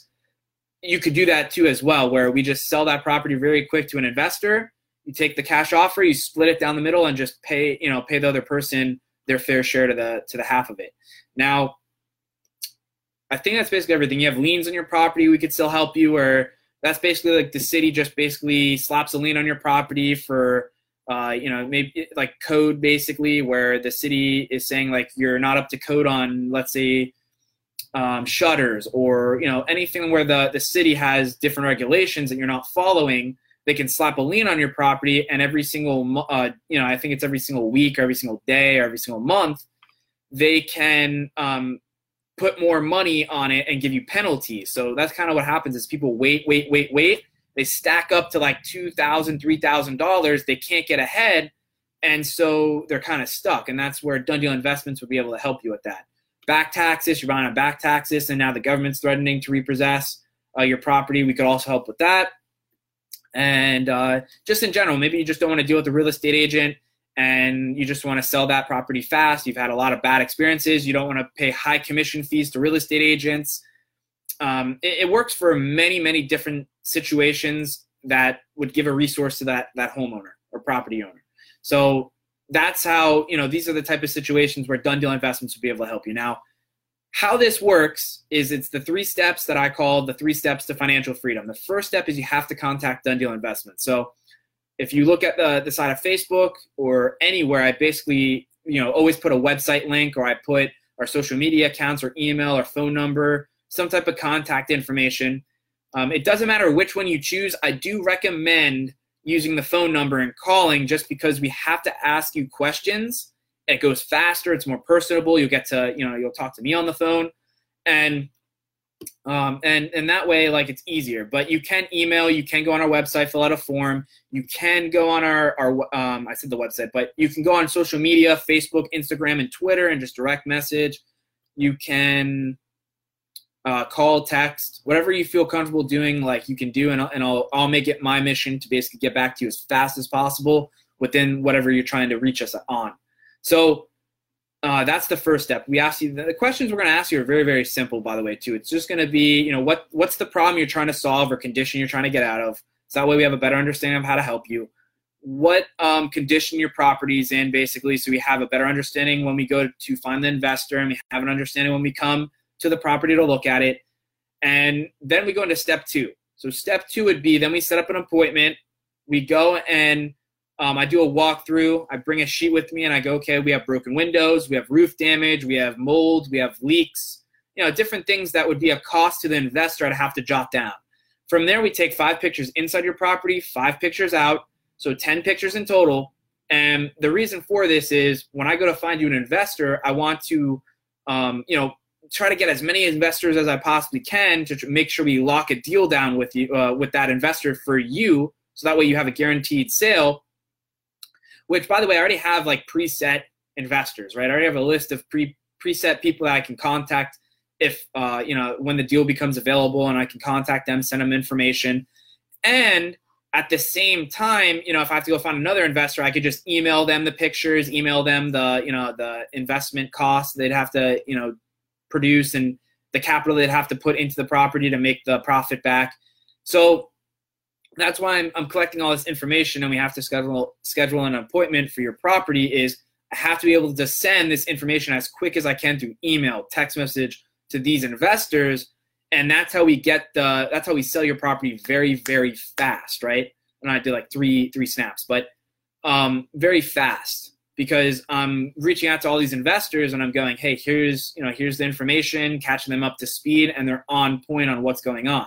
You could do that too as well, where we just sell that property very quick to an investor. You take the cash offer, you split it down the middle, and just pay you know pay the other person their fair share to the to the half of it. Now, I think that's basically everything. You have liens on your property, we could still help you, or that's basically like the city just basically slaps a lien on your property for Uh, you know, maybe like code basically where the city is saying like you're not up to code on, let's say, um, shutters or, you know, anything where the, the city has different regulations and you're not following, they can slap a lien on your property. And every single, uh, you know, I think it's every single week, or every single day, or every single month, they can um, put more money on it and give you penalties. So that's kind of what happens is people wait, wait, wait, wait. They stack up to like two thousand dollars, three thousand dollars. They can't get ahead, and so they're kind of stuck. And that's where Dunn Deal Investments would be able to help you with that. Back taxes, you're buying on back taxes, and now the government's threatening to repossess uh, your property. We could also help with that. And uh, just in general, maybe you just don't want to deal with a real estate agent and you just want to sell that property fast. You've had a lot of bad experiences. You don't want to pay high commission fees to real estate agents. Um, it, it works for many, many different situations that would give a resource to that that homeowner or property owner. So that's how, you know, these are the type of situations where Dunn Deal Investments would be able to help you. Now, how this works is it's the three steps that I call the three steps to financial freedom. The first step is you have to contact Dunn Deal Investments. So if you look at the, the side of Facebook or anywhere, I basically, you know, always put a website link, or I put our social media accounts or email or phone number, some type of contact information. Um, it doesn't matter which one you choose. I do recommend using the phone number and calling, just because we have to ask you questions. It goes faster. It's more personable. You'll get to, you know, you'll talk to me on the phone, and um, and and that way, like, it's easier. But you can email. You can go on our website, fill out a form. You can go on our our um, I said the website, but you can go on social media, Facebook, Instagram, and Twitter, and just direct message. You can. Uh, call, text, whatever you feel comfortable doing, like, you can do, and, and I'll, I'll make it my mission to basically get back to you as fast as possible within whatever you're trying to reach us on. So Uh, that's the first step. We ask you, the questions we're going to ask you are very, very simple, by the way, too. It's just going to be, you know, what what's the problem you're trying to solve or condition you're trying to get out of? So that way we have a better understanding of how to help you. What um, condition your property's in, basically, so we have a better understanding when we go to find the investor, and we have an understanding when we come to the property to look at it. And then we go into step two. So step two would be, then we set up an appointment. We go and um, I do a walkthrough. I bring a sheet with me and I go, okay, we have broken windows, we have roof damage, we have mold, we have leaks, you know, different things that would be a cost to the investor I'd have to jot down. From there, we take five pictures inside your property, five pictures out, so ten pictures in total. And the reason for this is when I go to find you an investor, I want to, um, you know, try to get as many investors as I possibly can to make sure we lock a deal down with you, uh, with that investor for you. So that way you have a guaranteed sale, which, by the way, I already have like preset investors, right? I already have a list of pre preset people that I can contact if, uh, you know, when the deal becomes available, and I can contact them, send them information. And at the same time, you know, if I have to go find another investor, I could just email them the pictures, email them the, you know, the investment costs they'd have to, you know, produce and the capital they'd have to put into the property to make the profit back. So that's why I'm, I'm collecting all this information, and we have to schedule schedule an appointment for your property. Is I have to be able to send this information as quick as I can through email, text message to these investors, and that's how we get the that's how we sell your property very, very fast, right? And I did like three three snaps, but um, very fast. Because I'm reaching out to all these investors and I'm going, hey, here's, you know, here's the information, catching them up to speed, and they're on point on what's going on.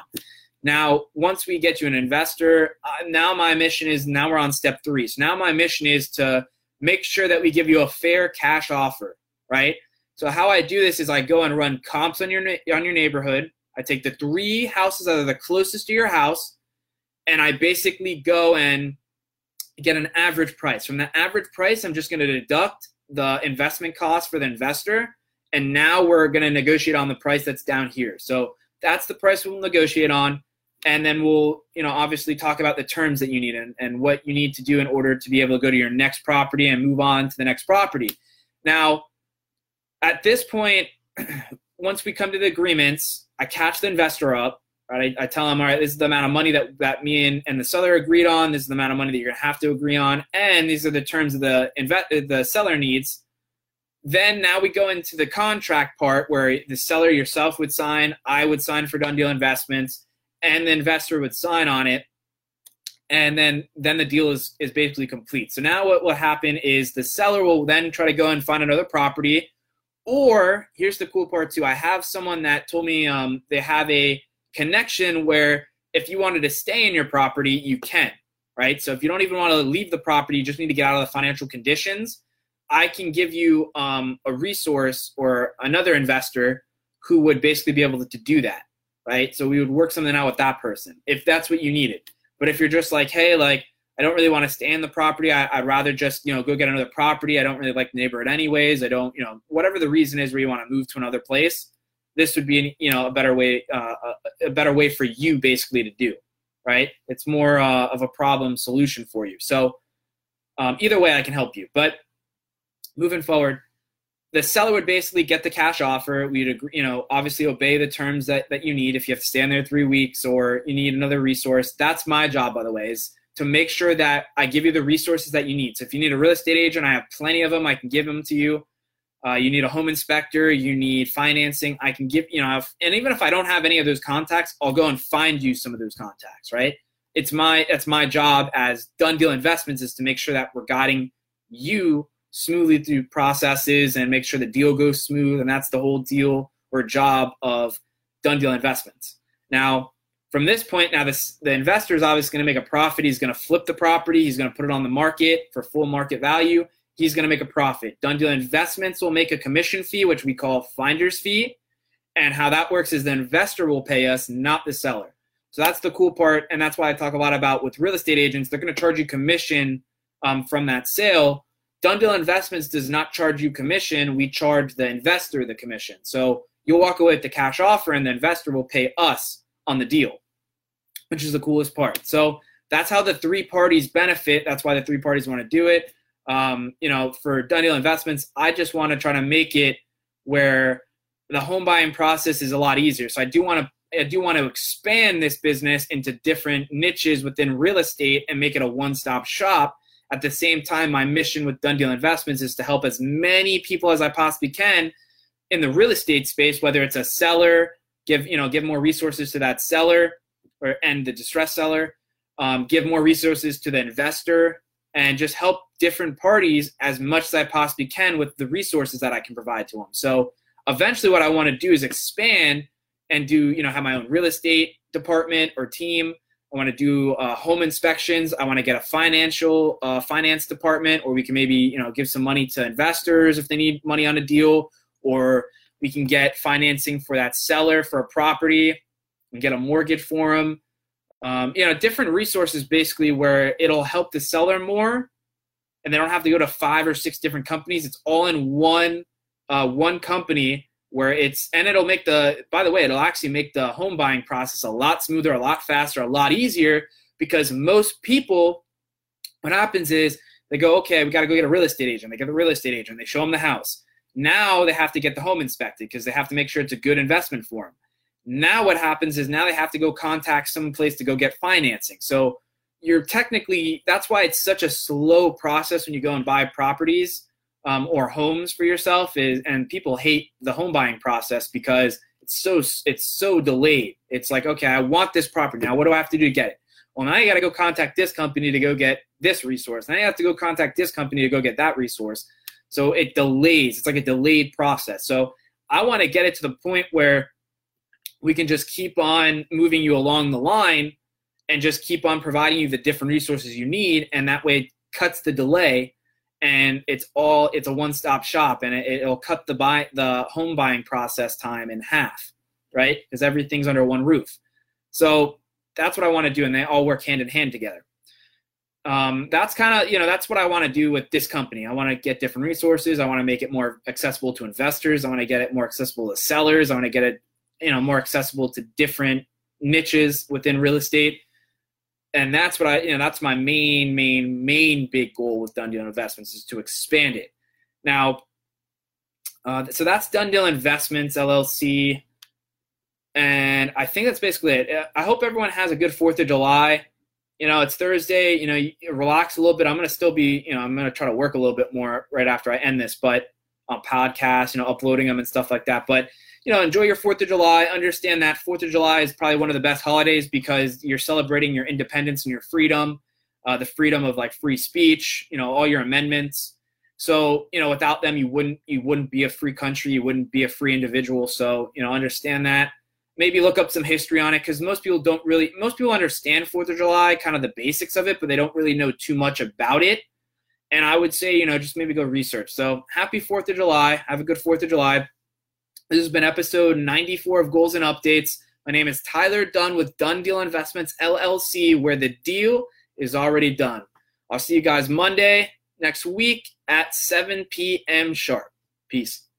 Now, once we get you an investor, uh, now my mission is, now we're on step three. So now my mission is to make sure that we give you a fair cash offer, right? So how I do this is I go and run comps on your on your neighborhood. I take the three houses that are the closest to your house, and I basically go and get an average price. From the average price, I'm just going to deduct the investment cost for the investor, and now we're going to negotiate on the price that's down here. So that's the price we'll negotiate on, and then we'll, you know, obviously talk about the terms that you need and, and what you need to do in order to be able to go to your next property and move on to the next property. Now, at this point, once we come to the agreements, I catch the investor up. Right, I, I tell them, all right, this is the amount of money that, that me and, and the seller agreed on. This is the amount of money that you're going to have to agree on. And these are the terms of the inve- the seller needs. Then now we go into the contract part where the seller yourself would sign, I would sign for Dunn Deal Investments, and the investor would sign on it. And then, then the deal is, is basically complete. So now what will happen is the seller will then try to go and find another property. Or here's the cool part too. I have someone that told me um, they have a connection where if you wanted to stay in your property, you can, right? So if you don't even want to leave the property, you just need to get out of the financial conditions, I can give you um, a resource or another investor who would basically be able to do that, right? So we would work something out with that person if that's what you needed. But if you're just like, hey, like, I don't really want to stay in the property. I, I'd rather just, you know, go get another property. I don't really like the neighborhood anyways. I don't, you know, whatever the reason is where you want to move to another place, this would be, you know, a better way, uh, a better way for you basically to do, right? It's more uh, of a problem solution for you. So um, either way, I can help you. But moving forward, the seller would basically get the cash offer. We'd agree, you know, obviously obey the terms that, that you need. If you have to stay in there three weeks or you need another resource, that's my job, by the way, is to make sure that I give you the resources that you need. So if you need a real estate agent, I have plenty of them. I can give them to you. Uh, you need a home inspector, you need financing. I can give, you know, if, and even if I don't have any of those contacts, I'll go and find you some of those contacts, right? It's my, that's my job as Dunn Deal Investments, is to make sure that we're guiding you smoothly through processes and make sure the deal goes smooth. And that's the whole deal or job of Dunn Deal Investments. Now, from this point, now this, the investor is obviously going to make a profit. He's going to flip the property. He's going to put it on the market for full market value. He's going to make a profit. Dunn Deal Investments will make a commission fee, which we call finder's fee. And how that works is the investor will pay us, not the seller. So that's the cool part. And that's why I talk a lot about with real estate agents, they're going to charge you commission um, from that sale. Dunn Deal Investments does not charge you commission. We charge the investor the commission. So you'll walk away with the cash offer and the investor will pay us on the deal, which is the coolest part. So that's how the three parties benefit. That's why the three parties want to do it. um, you know, for Dunn Deal Investments, I just want to try to make it where the home buying process is a lot easier. So I do want to I do want to expand this business into different niches within real estate and make it a one-stop shop. At the same time, my mission with Dunn Deal Investments is to help as many people as I possibly can in the real estate space, whether it's a seller, give, you know, give more resources to that seller or and the distressed seller, um, give more resources to the investor, and just help different parties as much as I possibly can with the resources that I can provide to them. So eventually what I want to do is expand and do, you know, have my own real estate department or team. I want to do uh, home inspections. I want to get a financial uh, finance department, or we can maybe, you know, give some money to investors if they need money on a deal, or we can get financing for that seller for a property and get a mortgage for them. Um, you know, different resources basically where it'll help the seller more, and they don't have to go to five or six different companies. It's all in one uh, one company. Where it's, and it'll make the, by the way, it'll actually make the home buying process a lot smoother, a lot faster, a lot easier, because most people, what happens is they go, okay, we got to go get a real estate agent. They get a real estate agent. They show them the house. Now they have to get the home inspected because they have to make sure it's a good investment for them. Now what happens is now they have to go contact some place to go get financing. So you're technically, that's why it's such a slow process when you go and buy properties Um, or homes for yourself is, and people hate the home buying process because it's so it's so delayed. It's like, okay, I want this property now. What do I have to do to get it? Well, now you got to go contact this company to go get this resource. Now you have to go contact this company to go get that resource. So it delays. It's like a delayed process. So I want to get it to the point where we can just keep on moving you along the line and just keep on providing you the different resources you need, and that way it cuts the delay. And it's all, it's a one-stop shop, and it, it'll cut the buy, the home buying process time in half, right? Because everything's under one roof. So that's what I want to do, and they all work hand in hand together. Um, that's kind of, you know, that's what I want to do with this company. I want to get different resources. I want to make it more accessible to investors. I want to get it more accessible to sellers. I want to get it, you know, more accessible to different niches within real estate. And that's what I, you know, that's my main, main, main big goal with Dunn Deal Investments, is to expand it. Now, uh, so that's Dunn Deal Investments, L L C. And I think that's basically it. I hope everyone has a good fourth of July. You know, it's Thursday, you know, you relax a little bit. I'm going to still be, you know, I'm going to try to work a little bit more right after I end this, but on podcasts, you know, uploading them and stuff like that. But you know, enjoy your fourth of July. Understand that fourth of July is probably one of the best holidays because you're celebrating your independence and your freedom, uh, the freedom of like free speech, you know, all your amendments. So, you know, without them, you wouldn't, you wouldn't be a free country. You wouldn't be a free individual. So, you know, understand that. Maybe look up some history on it, because most people don't really, most people understand fourth of July, kind of the basics of it, but they don't really know too much about it. And I would say, you know, just maybe go research. So happy fourth of July. Have a good fourth of July. This has been episode ninety-four of Goals and Updates. My name is Tyler Dunn with Dunn Deal Investments, L L C, where the deal is already done. I'll see you guys Monday next week at seven p.m. sharp. Peace.